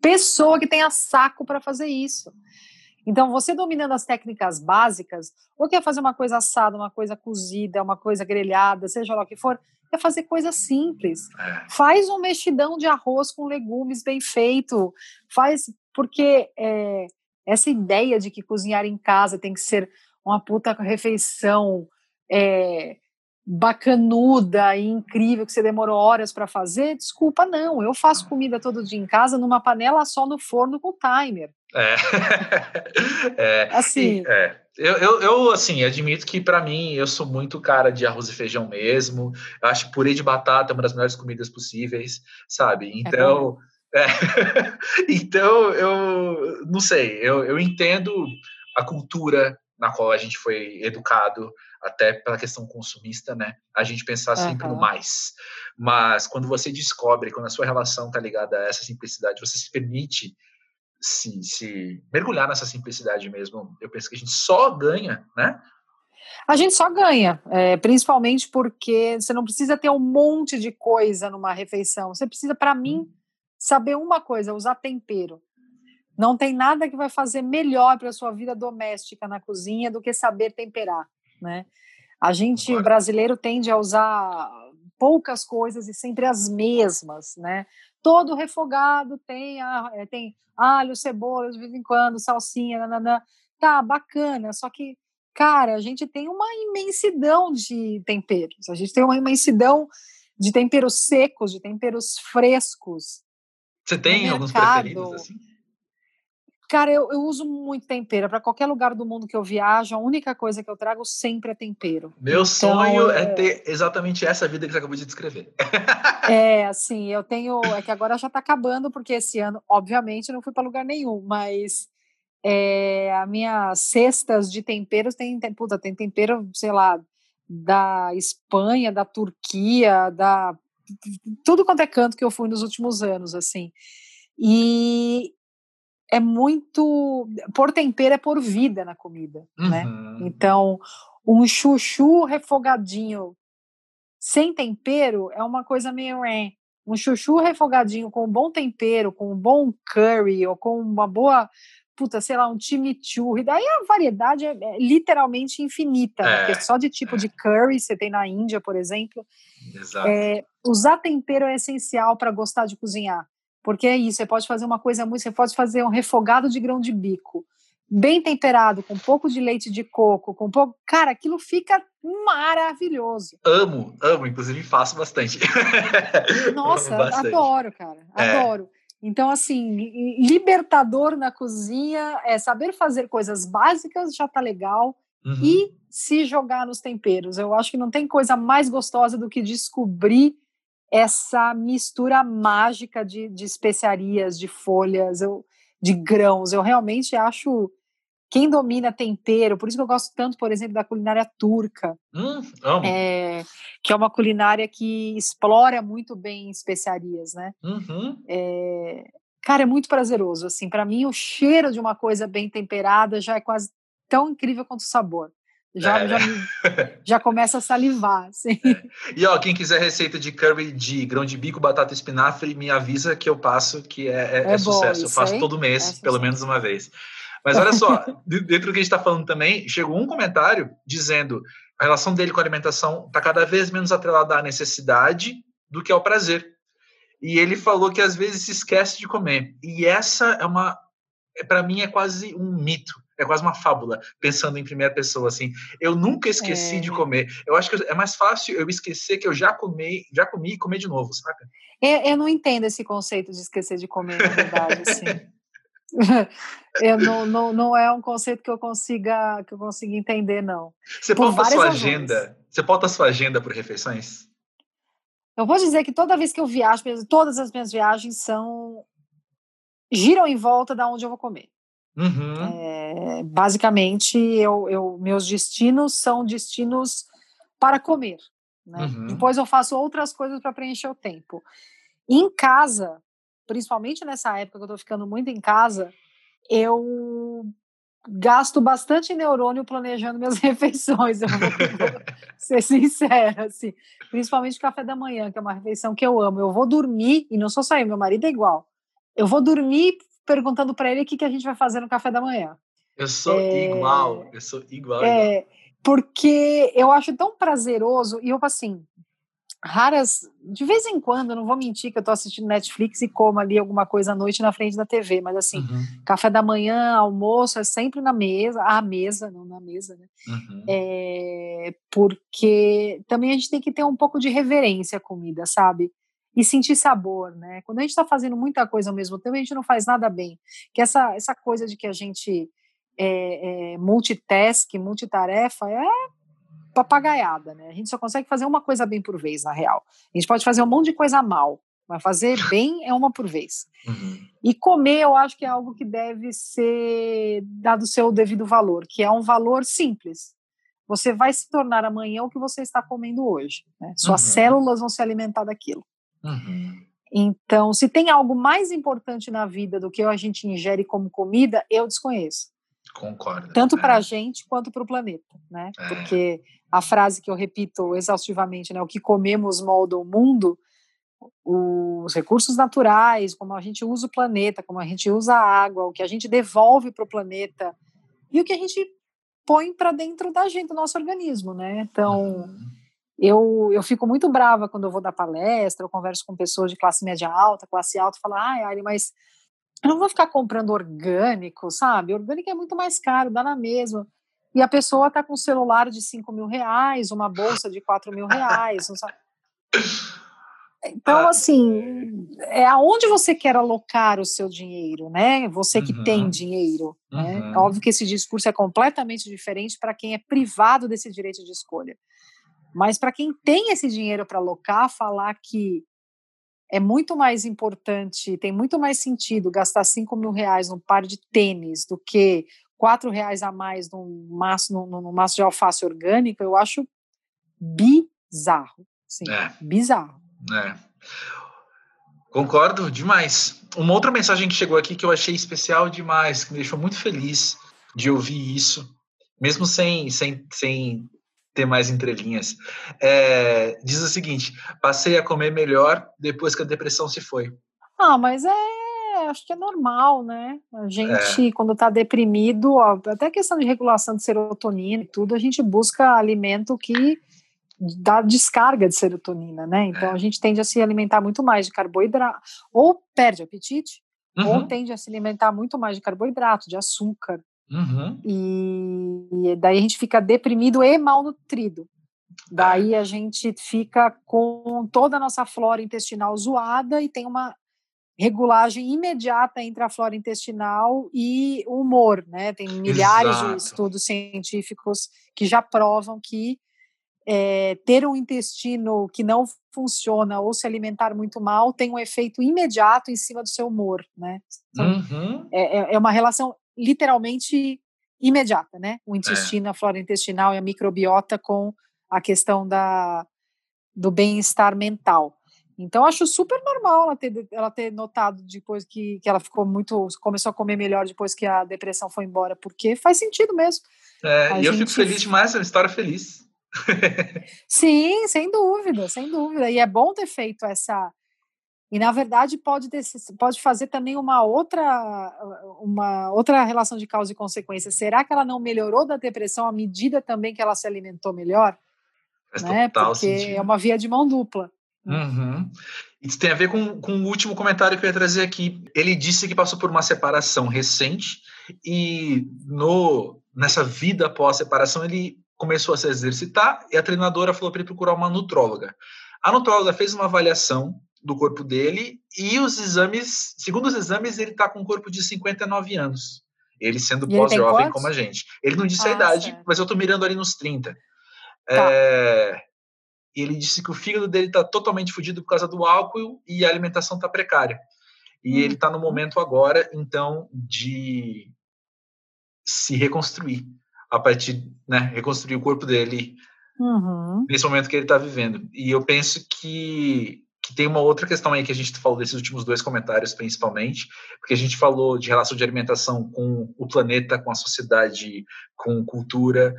pessoa que tenha saco para fazer isso. Então, você dominando as técnicas básicas, ou quer fazer uma coisa assada, uma coisa cozida, uma coisa grelhada, seja lá o que for, é fazer coisa simples. Faz um mexidão de arroz com legumes bem feito. Faz, porque essa ideia de que cozinhar em casa tem que ser uma puta refeição bacanuda e incrível, que você demorou horas para fazer, desculpa, não. Eu faço comida todo dia em casa numa panela só no forno com timer. Assim... Eu assim, admito que para mim, eu sou muito cara de arroz e feijão mesmo. Eu acho purê de batata uma das melhores comidas possíveis, sabe? Então, então eu não sei, eu entendo a cultura na qual a gente foi educado, até pela questão consumista, né? A gente pensar sempre no mais. Mas quando você descobre, quando a sua relação tá ligada a essa simplicidade, você se permite se mergulhar nessa simplicidade mesmo, eu penso que a gente só ganha, né? A gente só ganha, principalmente porque você não precisa ter um monte de coisa numa refeição. Você precisa, para mim, saber uma coisa, usar tempero. Não tem nada que vai fazer melhor para a sua vida doméstica na cozinha do que saber temperar, né? A gente, brasileiro, tende a usar poucas coisas e sempre as mesmas, né? Todo refogado tem alho, cebola, de vez em quando, salsinha, nananã. Tá, bacana, só que, cara, a gente tem uma imensidão de temperos. A gente tem uma imensidão de temperos secos, de temperos frescos. Você tem alguns preferidos, assim? Cara, eu uso muito tempero. Para qualquer lugar do mundo que eu viajo, a única coisa que eu trago sempre é tempero. Meu sonho é ter exatamente essa vida que você acabou de descrever. Assim, eu tenho... É que agora já tá acabando, porque esse ano, obviamente, não fui para lugar nenhum, mas as minhas cestas de temperos tem tempero, sei lá, da Espanha, da Turquia, tudo quanto é canto que eu fui nos últimos anos, assim. E... é muito... Por tempero é por vida na comida, né? Então, um chuchu refogadinho sem tempero é uma coisa meio... Um chuchu refogadinho com um bom tempero, com um bom curry, ou com uma boa, sei lá, um chimichurri. Daí a variedade é literalmente infinita, né? Porque só de tipo de curry você tem na Índia, por exemplo. Exato. Usar tempero é essencial para gostar de cozinhar. Porque é isso, você pode fazer um refogado de grão de bico, bem temperado, com um pouco de leite de coco, cara, aquilo fica maravilhoso. Amo, inclusive faço bastante. Nossa, bastante. Adoro, cara, adoro. Então, assim, libertador na cozinha, saber fazer coisas básicas já tá legal, e se jogar nos temperos. Eu acho que não tem coisa mais gostosa do que descobrir essa mistura mágica de especiarias, de folhas, de grãos. Eu realmente acho, quem domina tempero, por isso que eu gosto tanto, por exemplo, da culinária turca, que é uma culinária que explora muito bem especiarias, né? Cara, é muito prazeroso, assim, para mim o cheiro de uma coisa bem temperada já é quase tão incrível quanto o sabor. Já começa a salivar, assim. E ó, quem quiser receita de curry de grão de bico, batata e espinafre, me avisa que eu passo, que é sucesso. Eu faço todo mês, pelo menos uma vez. Mas olha só, dentro do que a gente está falando também, chegou um comentário dizendo a relação dele com a alimentação está cada vez menos atrelada à necessidade do que ao prazer. E ele falou que às vezes se esquece de comer. E essa é uma... Para mim é quase um mito. É quase uma fábula, pensando em primeira pessoa, assim. Eu nunca esqueci de comer. Eu acho que é mais fácil eu esquecer que eu já comi e comer de novo, saca? Eu não entendo esse conceito de esquecer de comer, na verdade, assim. Não é um conceito que eu consiga entender, não. Você pauta a sua agenda? Você pauta a sua agenda por refeições? Eu vou dizer que toda vez que eu viajo, todas as minhas viagens giram em volta da onde eu vou comer. Uhum. Basicamente, meus destinos são destinos para comer, né? Uhum. Depois eu faço outras coisas para preencher o tempo. Em casa, principalmente nessa época que eu tô ficando muito em casa, eu gasto bastante neurônio planejando minhas refeições, eu vou ser sincera, assim. Principalmente o café da manhã, que é uma refeição que eu amo. Eu vou dormir, e não sou só eu, meu marido é igual, eu vou dormir perguntando para ele o que a gente vai fazer no café da manhã. Eu sou igual. Porque eu acho tão prazeroso, e eu, assim, de vez em quando, não vou mentir que eu tô assistindo Netflix e como ali alguma coisa à noite na frente da TV, mas assim, café da manhã, almoço, é sempre na mesa, né? Uhum. Porque também a gente tem que ter um pouco de reverência à comida, sabe? E sentir sabor, né? Quando a gente está fazendo muita coisa ao mesmo tempo, a gente não faz nada bem. Que essa coisa de que a gente multitarefa, papagaiada, né? A gente só consegue fazer uma coisa bem por vez, na real. A gente pode fazer um monte de coisa mal, mas fazer bem é uma por vez. Uhum. E comer, eu acho que é algo que deve ser dado o seu devido valor, que é um valor simples. Você vai se tornar amanhã o que você está comendo hoje, né? Suas células vão se alimentar daquilo. Uhum. Então, se tem algo mais importante na vida do que a gente ingere como comida, eu desconheço. Concordo. Tanto para a gente quanto para o planeta, né? Porque a frase que eu repito exaustivamente, né? O que comemos molda o mundo, os recursos naturais, como a gente usa o planeta, como a gente usa a água, o que a gente devolve para o planeta e o que a gente põe para dentro da gente, do nosso organismo, né? Então... Eu fico muito brava quando eu vou dar palestra, eu converso com pessoas de classe média alta, e falo, Ailin, mas eu não vou ficar comprando orgânico, sabe? Orgânico é muito mais caro, dá na mesma. E a pessoa tá com um celular de 5 mil reais, uma bolsa de 4 mil reais, não sabe? Então, assim, é aonde você quer alocar o seu dinheiro, né? Você que tem dinheiro, né? É óbvio que esse discurso é completamente diferente para quem é privado desse direito de escolha. Mas para quem tem esse dinheiro para alocar, falar que é muito mais importante, tem muito mais sentido gastar 5 mil reais num par de tênis do que 4 reais a mais num maço de alface orgânico, eu acho bizarro. Sim, bizarro. Concordo demais. Uma outra mensagem que chegou aqui que eu achei especial demais, que me deixou muito feliz de ouvir isso, mesmo sem ter mais entrelinhas, diz o seguinte: passei a comer melhor depois que a depressão se foi. Ah, mas acho que é normal, né? A gente, quando tá deprimido, ó, até a questão de regulação de serotonina e tudo, a gente busca alimento que dá descarga de serotonina, né? Então a gente tende a se alimentar muito mais de carboidrato, ou perde apetite, ou tende a se alimentar muito mais de carboidrato, de açúcar. E daí a gente fica deprimido e mal nutrido. Daí a gente fica com toda a nossa flora intestinal zoada e tem uma regulagem imediata entre a flora intestinal e o humor, né? Tem milhares de estudos científicos que já provam que ter um intestino que não funciona ou se alimentar muito mal tem um efeito imediato em cima do seu humor, né? Então, é uma relação literalmente imediata, né? O intestino, a flora intestinal e a microbiota com a questão do bem-estar mental. Então, acho super normal ela ter notado depois que ela ficou muito... Começou a comer melhor depois que a depressão foi embora, porque faz sentido mesmo. É, e eu fico feliz demais, é uma história feliz. Sim, sem dúvida, sem dúvida. E é bom ter feito essa... E, na verdade, pode fazer também uma outra relação de causa e consequência. Será que ela não melhorou da depressão à medida também que ela se alimentou melhor? Né? Porque sentido. É uma via de mão dupla. Uhum. Isso tem a ver com o último comentário que eu ia trazer aqui. Ele disse que passou por uma separação recente e nessa vida após a separação ele começou a se exercitar e a treinadora falou para ele procurar uma nutróloga. A nutróloga fez uma avaliação do corpo dele e os exames, segundo os exames, ele está com um corpo de 59 anos. Ele sendo pós-jovem como a gente. Ele não disse a idade, certo, mas eu estou mirando ali nos 30. Tá. Ele disse que o fígado dele está totalmente fodido por causa do álcool e a alimentação está precária. E ele está no momento agora, então, de se reconstruir. A partir, né, reconstruir o corpo dele nesse momento que ele está vivendo. E eu penso que tem uma outra questão aí que a gente falou desses últimos dois comentários, principalmente, porque a gente falou de relação de alimentação com o planeta, com a sociedade, com cultura,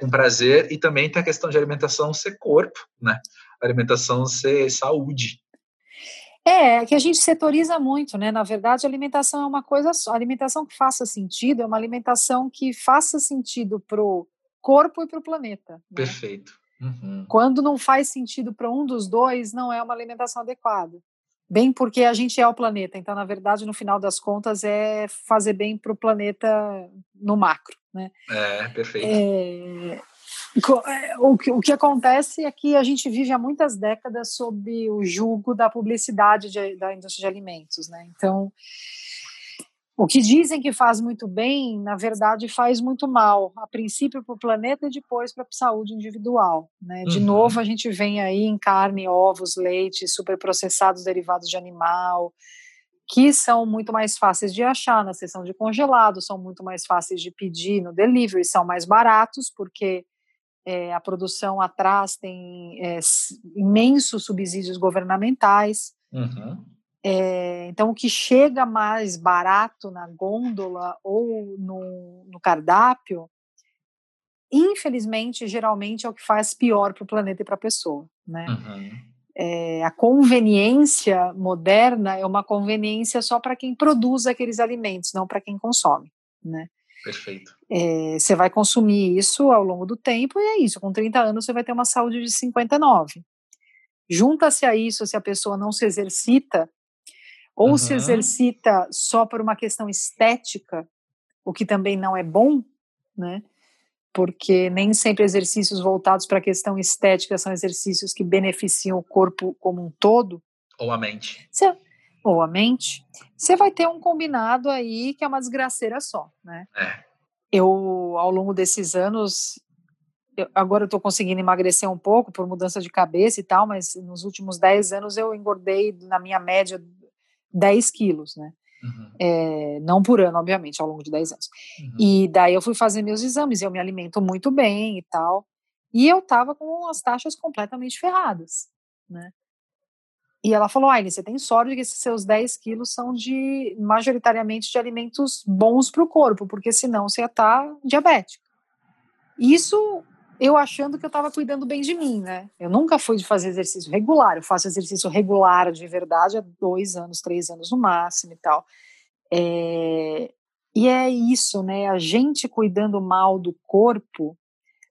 com prazer, e também tem a questão de alimentação ser corpo, né? Alimentação ser saúde. É que a gente setoriza muito, né? Na verdade, a alimentação é uma coisa só. A alimentação que faça sentido é uma alimentação que faça sentido pro corpo e pro planeta. Né? Perfeito. Uhum. Quando não faz sentido para um dos dois, não é uma alimentação adequada. Bem porque a gente é o planeta, então, na verdade, no final das contas, é fazer bem para o planeta no macro, né? É, perfeito. O que acontece é que a gente vive há muitas décadas sob o jugo da publicidade da indústria de alimentos, né? Então, o que dizem que faz muito bem, na verdade, faz muito mal, a princípio para o planeta e depois para a saúde individual, né? De novo, a gente vem aí em carne, ovos, leite, superprocessados derivados de animal, que são muito mais fáceis de achar na seção de congelado, são muito mais fáceis de pedir no delivery, são mais baratos, porque a produção atrás tem imensos subsídios governamentais. Então, o que chega mais barato na gôndola ou no cardápio, infelizmente, geralmente é o que faz pior para o planeta e para a pessoa, né? A conveniência moderna é uma conveniência só para quem produz aqueles alimentos, não para quem consome, né? Perfeito. Você vai consumir isso ao longo do tempo e é isso. Com 30 anos, você vai ter uma saúde de 59. Junta-se a isso, se a pessoa não se exercita, ou se exercita só por uma questão estética, o que também não é bom, né? Porque nem sempre exercícios voltados para a questão estética são exercícios que beneficiam o corpo como um todo. Ou a mente. Ou a mente. Você vai ter um combinado aí que é uma desgraceira só, né? Eu, ao longo desses anos... Agora eu estou conseguindo emagrecer um pouco por mudança de cabeça e tal, mas nos últimos 10 anos eu engordei, na minha média, 10 quilos, né? Não por ano, obviamente, ao longo de 10 anos. E daí eu fui fazer meus exames, eu me alimento muito bem e tal, e eu estava com as taxas completamente ferradas, né? E ela falou, Ailin, você tem sorte que esses seus 10 quilos são majoritariamente de alimentos bons para o corpo, porque senão você ia estar diabética. Isso... eu achando que eu estava cuidando bem de mim, né? Eu nunca fui de fazer exercício regular, eu faço exercício regular de verdade há 2 anos, 3 anos no máximo e tal. E é isso, né? A gente cuidando mal do corpo,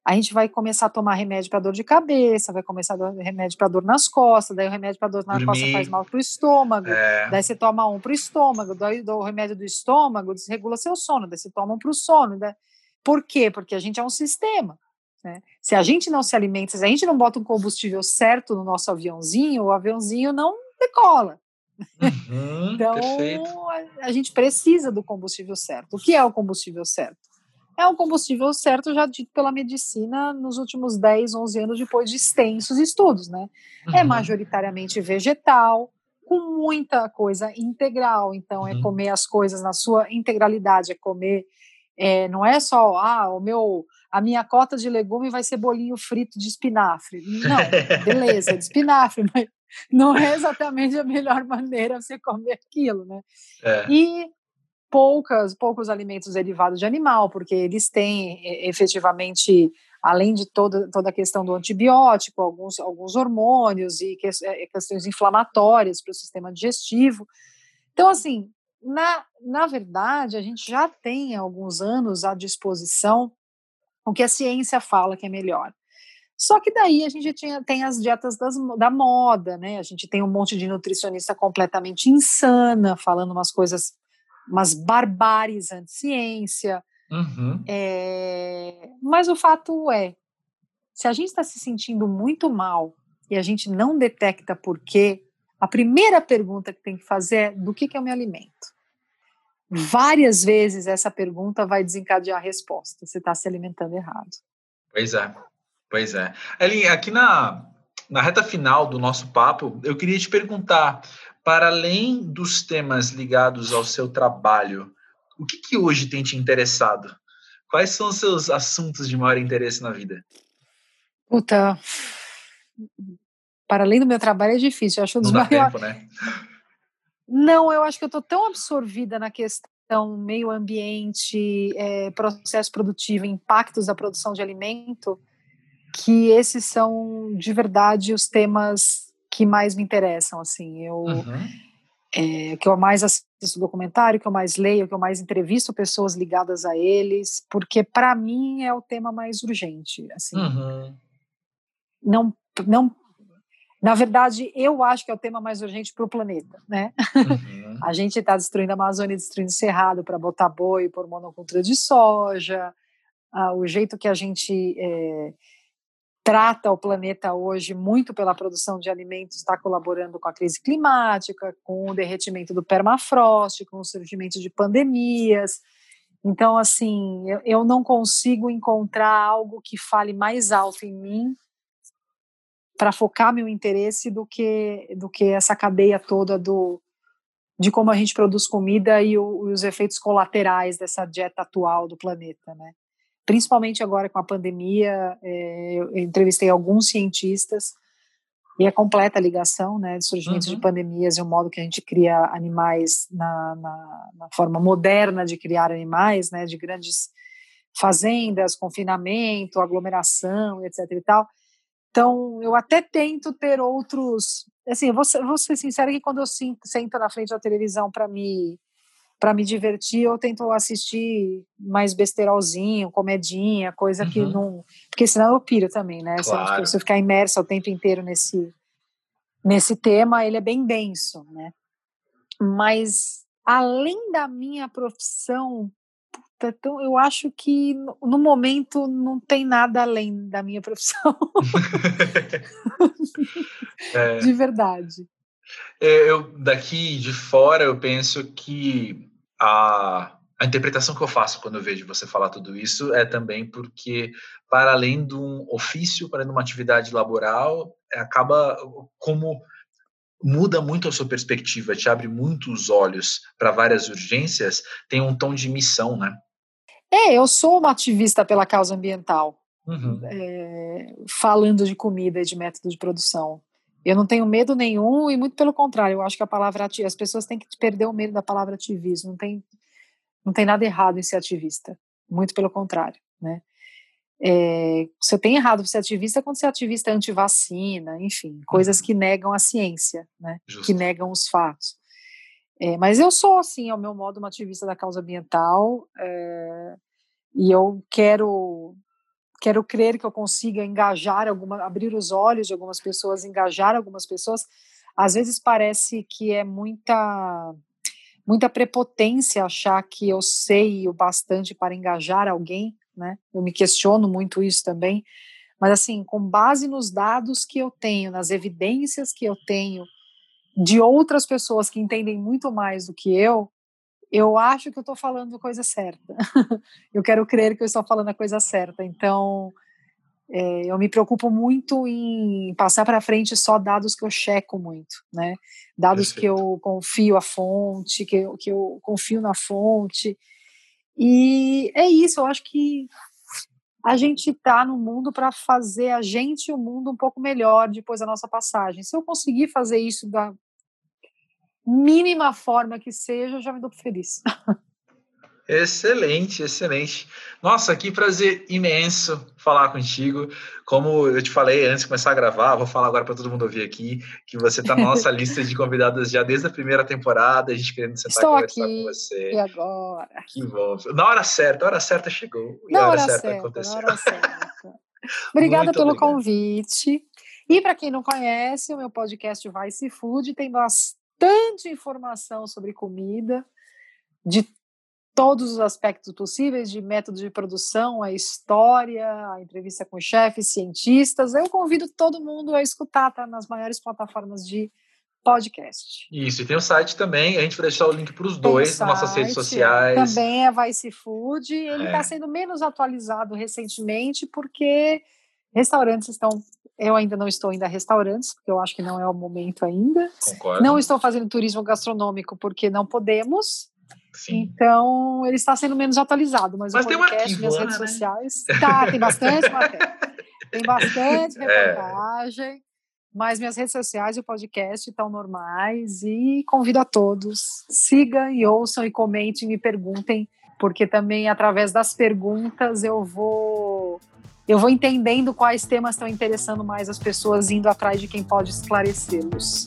a gente vai começar a tomar remédio para dor de cabeça, vai começar a dar remédio para dor nas costas, daí o remédio para dor nas costas faz mal pro estômago, daí você toma um pro estômago, daí o remédio do estômago desregula seu sono, daí você toma um pro sono. Daí... Por quê? Porque a gente é um sistema. Né? Se a gente não se alimenta, se a gente não bota um combustível certo no nosso aviãozinho, o aviãozinho não decola. Então, a gente precisa do combustível certo. O que é o combustível certo? É um combustível certo já dito pela medicina nos últimos 10, 11 anos depois de extensos estudos, né? É majoritariamente vegetal, com muita coisa integral. Então, é comer as coisas na sua integralidade, é comer... não é só, a minha cota de legume vai ser bolinho frito de espinafre. Não, beleza, de espinafre, mas não é exatamente a melhor maneira você comer aquilo, né? É. E poucos alimentos derivados de animal, porque eles têm efetivamente, além de toda a questão do antibiótico, alguns hormônios e questões inflamatórias para o sistema digestivo. Então, assim, na verdade, a gente já tem há alguns anos à disposição o que a ciência fala que é melhor. Só que daí a gente tem as dietas da moda, né? A gente tem um monte de nutricionista completamente insana, falando umas coisas, umas barbáries anti-ciência. Uhum. Mas o fato é, se a gente está se sentindo muito mal e a gente não detecta por quê, a primeira pergunta que tem que fazer é do que eu me alimento. Várias vezes essa pergunta vai desencadear a resposta. Você está se alimentando errado. Pois é. Pois é. Ailin, aqui na reta final do nosso papo, eu queria te perguntar, para além dos temas ligados ao seu trabalho, o que hoje tem te interessado? Quais são os seus assuntos de maior interesse na vida? Puta, para além do meu trabalho é difícil. Eu acho não dá tempo, né? Não, eu acho que eu estou tão absorvida na questão meio ambiente, processo produtivo, impactos da produção de alimento, que esses são, de verdade, os temas que mais me interessam, assim, que eu mais assisto documentário, que eu mais leio, que eu mais entrevisto pessoas ligadas a eles, porque para mim é o tema mais urgente, assim, na verdade, eu acho que é o tema mais urgente para o planeta, né? Uhum. A gente está destruindo a Amazônia, destruindo o Cerrado para botar boi, por monocultura de soja, o jeito que a gente... trata o planeta hoje muito pela produção de alimentos, está colaborando com a crise climática, com o derretimento do permafrost, com o surgimento de pandemias. Então, assim, eu não consigo encontrar algo que fale mais alto em mim para focar meu interesse do que essa cadeia toda de como a gente produz comida e os efeitos colaterais dessa dieta atual do planeta, né? Principalmente agora com a pandemia, eu entrevistei alguns cientistas e é completa a ligação, né, de surgimento de pandemias e o modo que a gente cria animais na forma moderna de criar animais, né, de grandes fazendas, confinamento, aglomeração, etc e tal. Então, eu até tento ter outros... Assim, eu vou ser sincera que quando eu sento na frente da televisão para me divertir, eu tento assistir mais besteiralzinho, comedinha, coisa que não... Porque senão eu piro também, né? Claro. Se eu ficar imersa o tempo inteiro nesse tema, ele é bem denso, né? Mas, além da minha profissão, eu acho que, no momento, não tem nada além da minha profissão. De verdade. Eu, daqui de fora, eu penso que a interpretação que eu faço quando eu vejo você falar tudo isso é também porque, para além de um ofício, para além de uma atividade laboral, acaba como muda muito a sua perspectiva, te abre muito os olhos para várias urgências, tem um tom de missão, né? Eu sou uma ativista pela causa ambiental, falando de comida e de método de produção. Eu não tenho medo nenhum e muito pelo contrário, eu acho que a palavra as pessoas têm que perder o medo da palavra ativismo, não tem nada errado em ser ativista, muito pelo contrário, né? Você tem errado ser ativista quando você é ativista anti-vacina, enfim, coisas que negam a ciência, né? Justo. Que negam os fatos. Mas eu sou, assim, ao meu modo, uma ativista da causa ambiental e eu quero crer que eu consiga engajar abrir os olhos de algumas pessoas, engajar algumas pessoas. Às vezes parece que é muita, muita prepotência achar que eu sei o bastante para engajar alguém, né? Eu me questiono muito isso também, mas assim, com base nos dados que eu tenho, nas evidências que eu tenho de outras pessoas que entendem muito mais do que eu acho que eu estou falando a coisa certa. Eu quero crer que eu estou falando a coisa certa. Então, eu me preocupo muito em passar para frente só dados que eu checo muito, né? Dados que eu confio à fonte, que eu confio na fonte. E é isso, eu acho que a gente está no mundo para fazer a gente e o mundo um pouco melhor depois da nossa passagem. Se eu conseguir fazer isso da mínima forma que seja, eu já me dou feliz. Excelente, excelente. Nossa, que prazer imenso falar contigo. Como eu te falei antes de começar a gravar, vou falar agora para todo mundo ouvir aqui, que você está na nossa lista de convidadas já desde a primeira temporada, a gente querendo sentar e conversar com você. E agora? Que bom. Na hora certa chegou. E a hora certa aconteceu. Na hora certa. Obrigada pelo convite. E para quem não conhece, o meu podcast Vice Food tem bastante informação sobre comida, de todos os aspectos possíveis, de método de produção, a história, a entrevista com chefes, cientistas. Eu convido todo mundo a escutar, tá? Nas maiores plataformas de podcast. Isso, e tem o site também, a gente vai deixar o link para os dois, nossas redes sociais. Também é Vice Food, ele está sendo menos atualizado recentemente, porque restaurantes estão... Eu ainda não estou indo a restaurantes, porque eu acho que não é o momento ainda. Concordo. Não estou fazendo turismo gastronômico, porque não podemos. Sim. Então, ele está sendo menos atualizado, mas o podcast, minhas redes sociais... Tá, tem bastante matéria, tem bastante reportagem, mas minhas redes sociais e o podcast estão normais, e convido a todos, sigam e ouçam e comentem, me perguntem, porque também através das perguntas eu vou entendendo quais temas estão interessando mais as pessoas, indo atrás de quem pode esclarecê-los.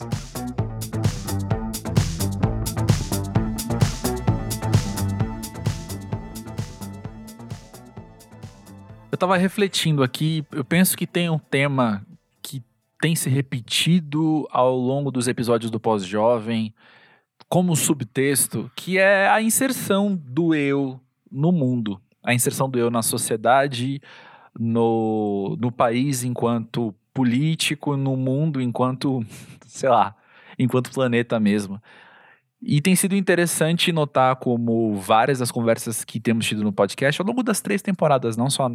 Eu estava refletindo aqui, eu penso que tem um tema que tem se repetido ao longo dos episódios do Pós-Jovem, como subtexto, que é a inserção do eu no mundo, a inserção do eu na sociedade, no país enquanto político, no mundo enquanto, sei lá, enquanto planeta mesmo. E tem sido interessante notar como várias das conversas que temos tido no podcast, ao longo das 3 temporadas, não só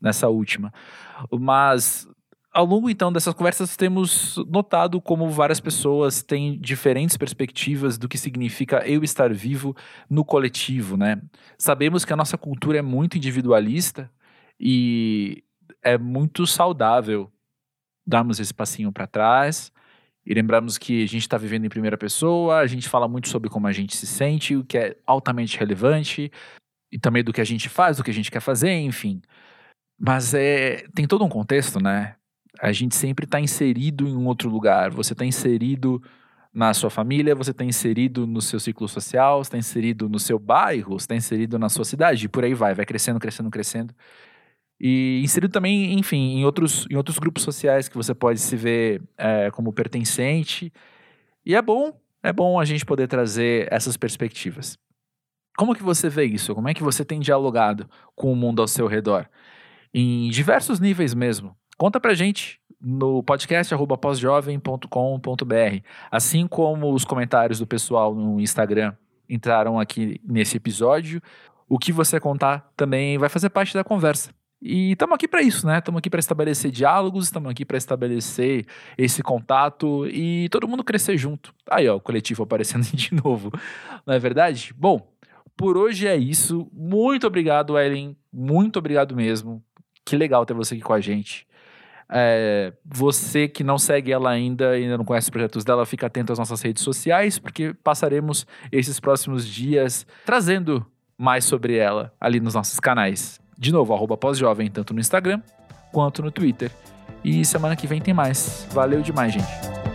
nessa última, mas ao longo então dessas conversas temos notado como várias pessoas têm diferentes perspectivas do que significa eu estar vivo no coletivo, né? Sabemos que a nossa cultura é muito individualista e é muito saudável darmos esse passinho para trás. E lembramos que a gente está vivendo em primeira pessoa, a gente fala muito sobre como a gente se sente, o que é altamente relevante, e também do que a gente faz, do que a gente quer fazer, enfim. Mas tem todo um contexto, né? A gente sempre está inserido em um outro lugar. Você está inserido na sua família, você está inserido no seu ciclo social, você está inserido no seu bairro, você está inserido na sua cidade, e por aí vai crescendo, crescendo, crescendo. E inserido também, enfim, em outros grupos sociais que você pode se ver como pertencente. E é bom a gente poder trazer essas perspectivas. Como que você vê isso? Como é que você tem dialogado com o mundo ao seu redor? Em diversos níveis mesmo. Conta pra gente no podcast@posjovem.com.br, assim como os comentários do pessoal no Instagram entraram aqui nesse episódio. O que você contar também vai fazer parte da conversa. E estamos aqui para isso, né? Estamos aqui para estabelecer diálogos, estamos aqui para estabelecer esse contato e todo mundo crescer junto. Aí, ó, o coletivo aparecendo de novo, não é verdade? Bom, por hoje é isso. Muito obrigado, Ailin. Muito obrigado mesmo. Que legal ter você aqui com a gente. Você que não segue ela ainda não conhece os projetos dela, fica atento às nossas redes sociais, porque passaremos esses próximos dias trazendo mais sobre ela ali nos nossos canais. De novo, @pós-jovem, tanto no Instagram quanto no Twitter. E semana que vem tem mais. Valeu demais, gente.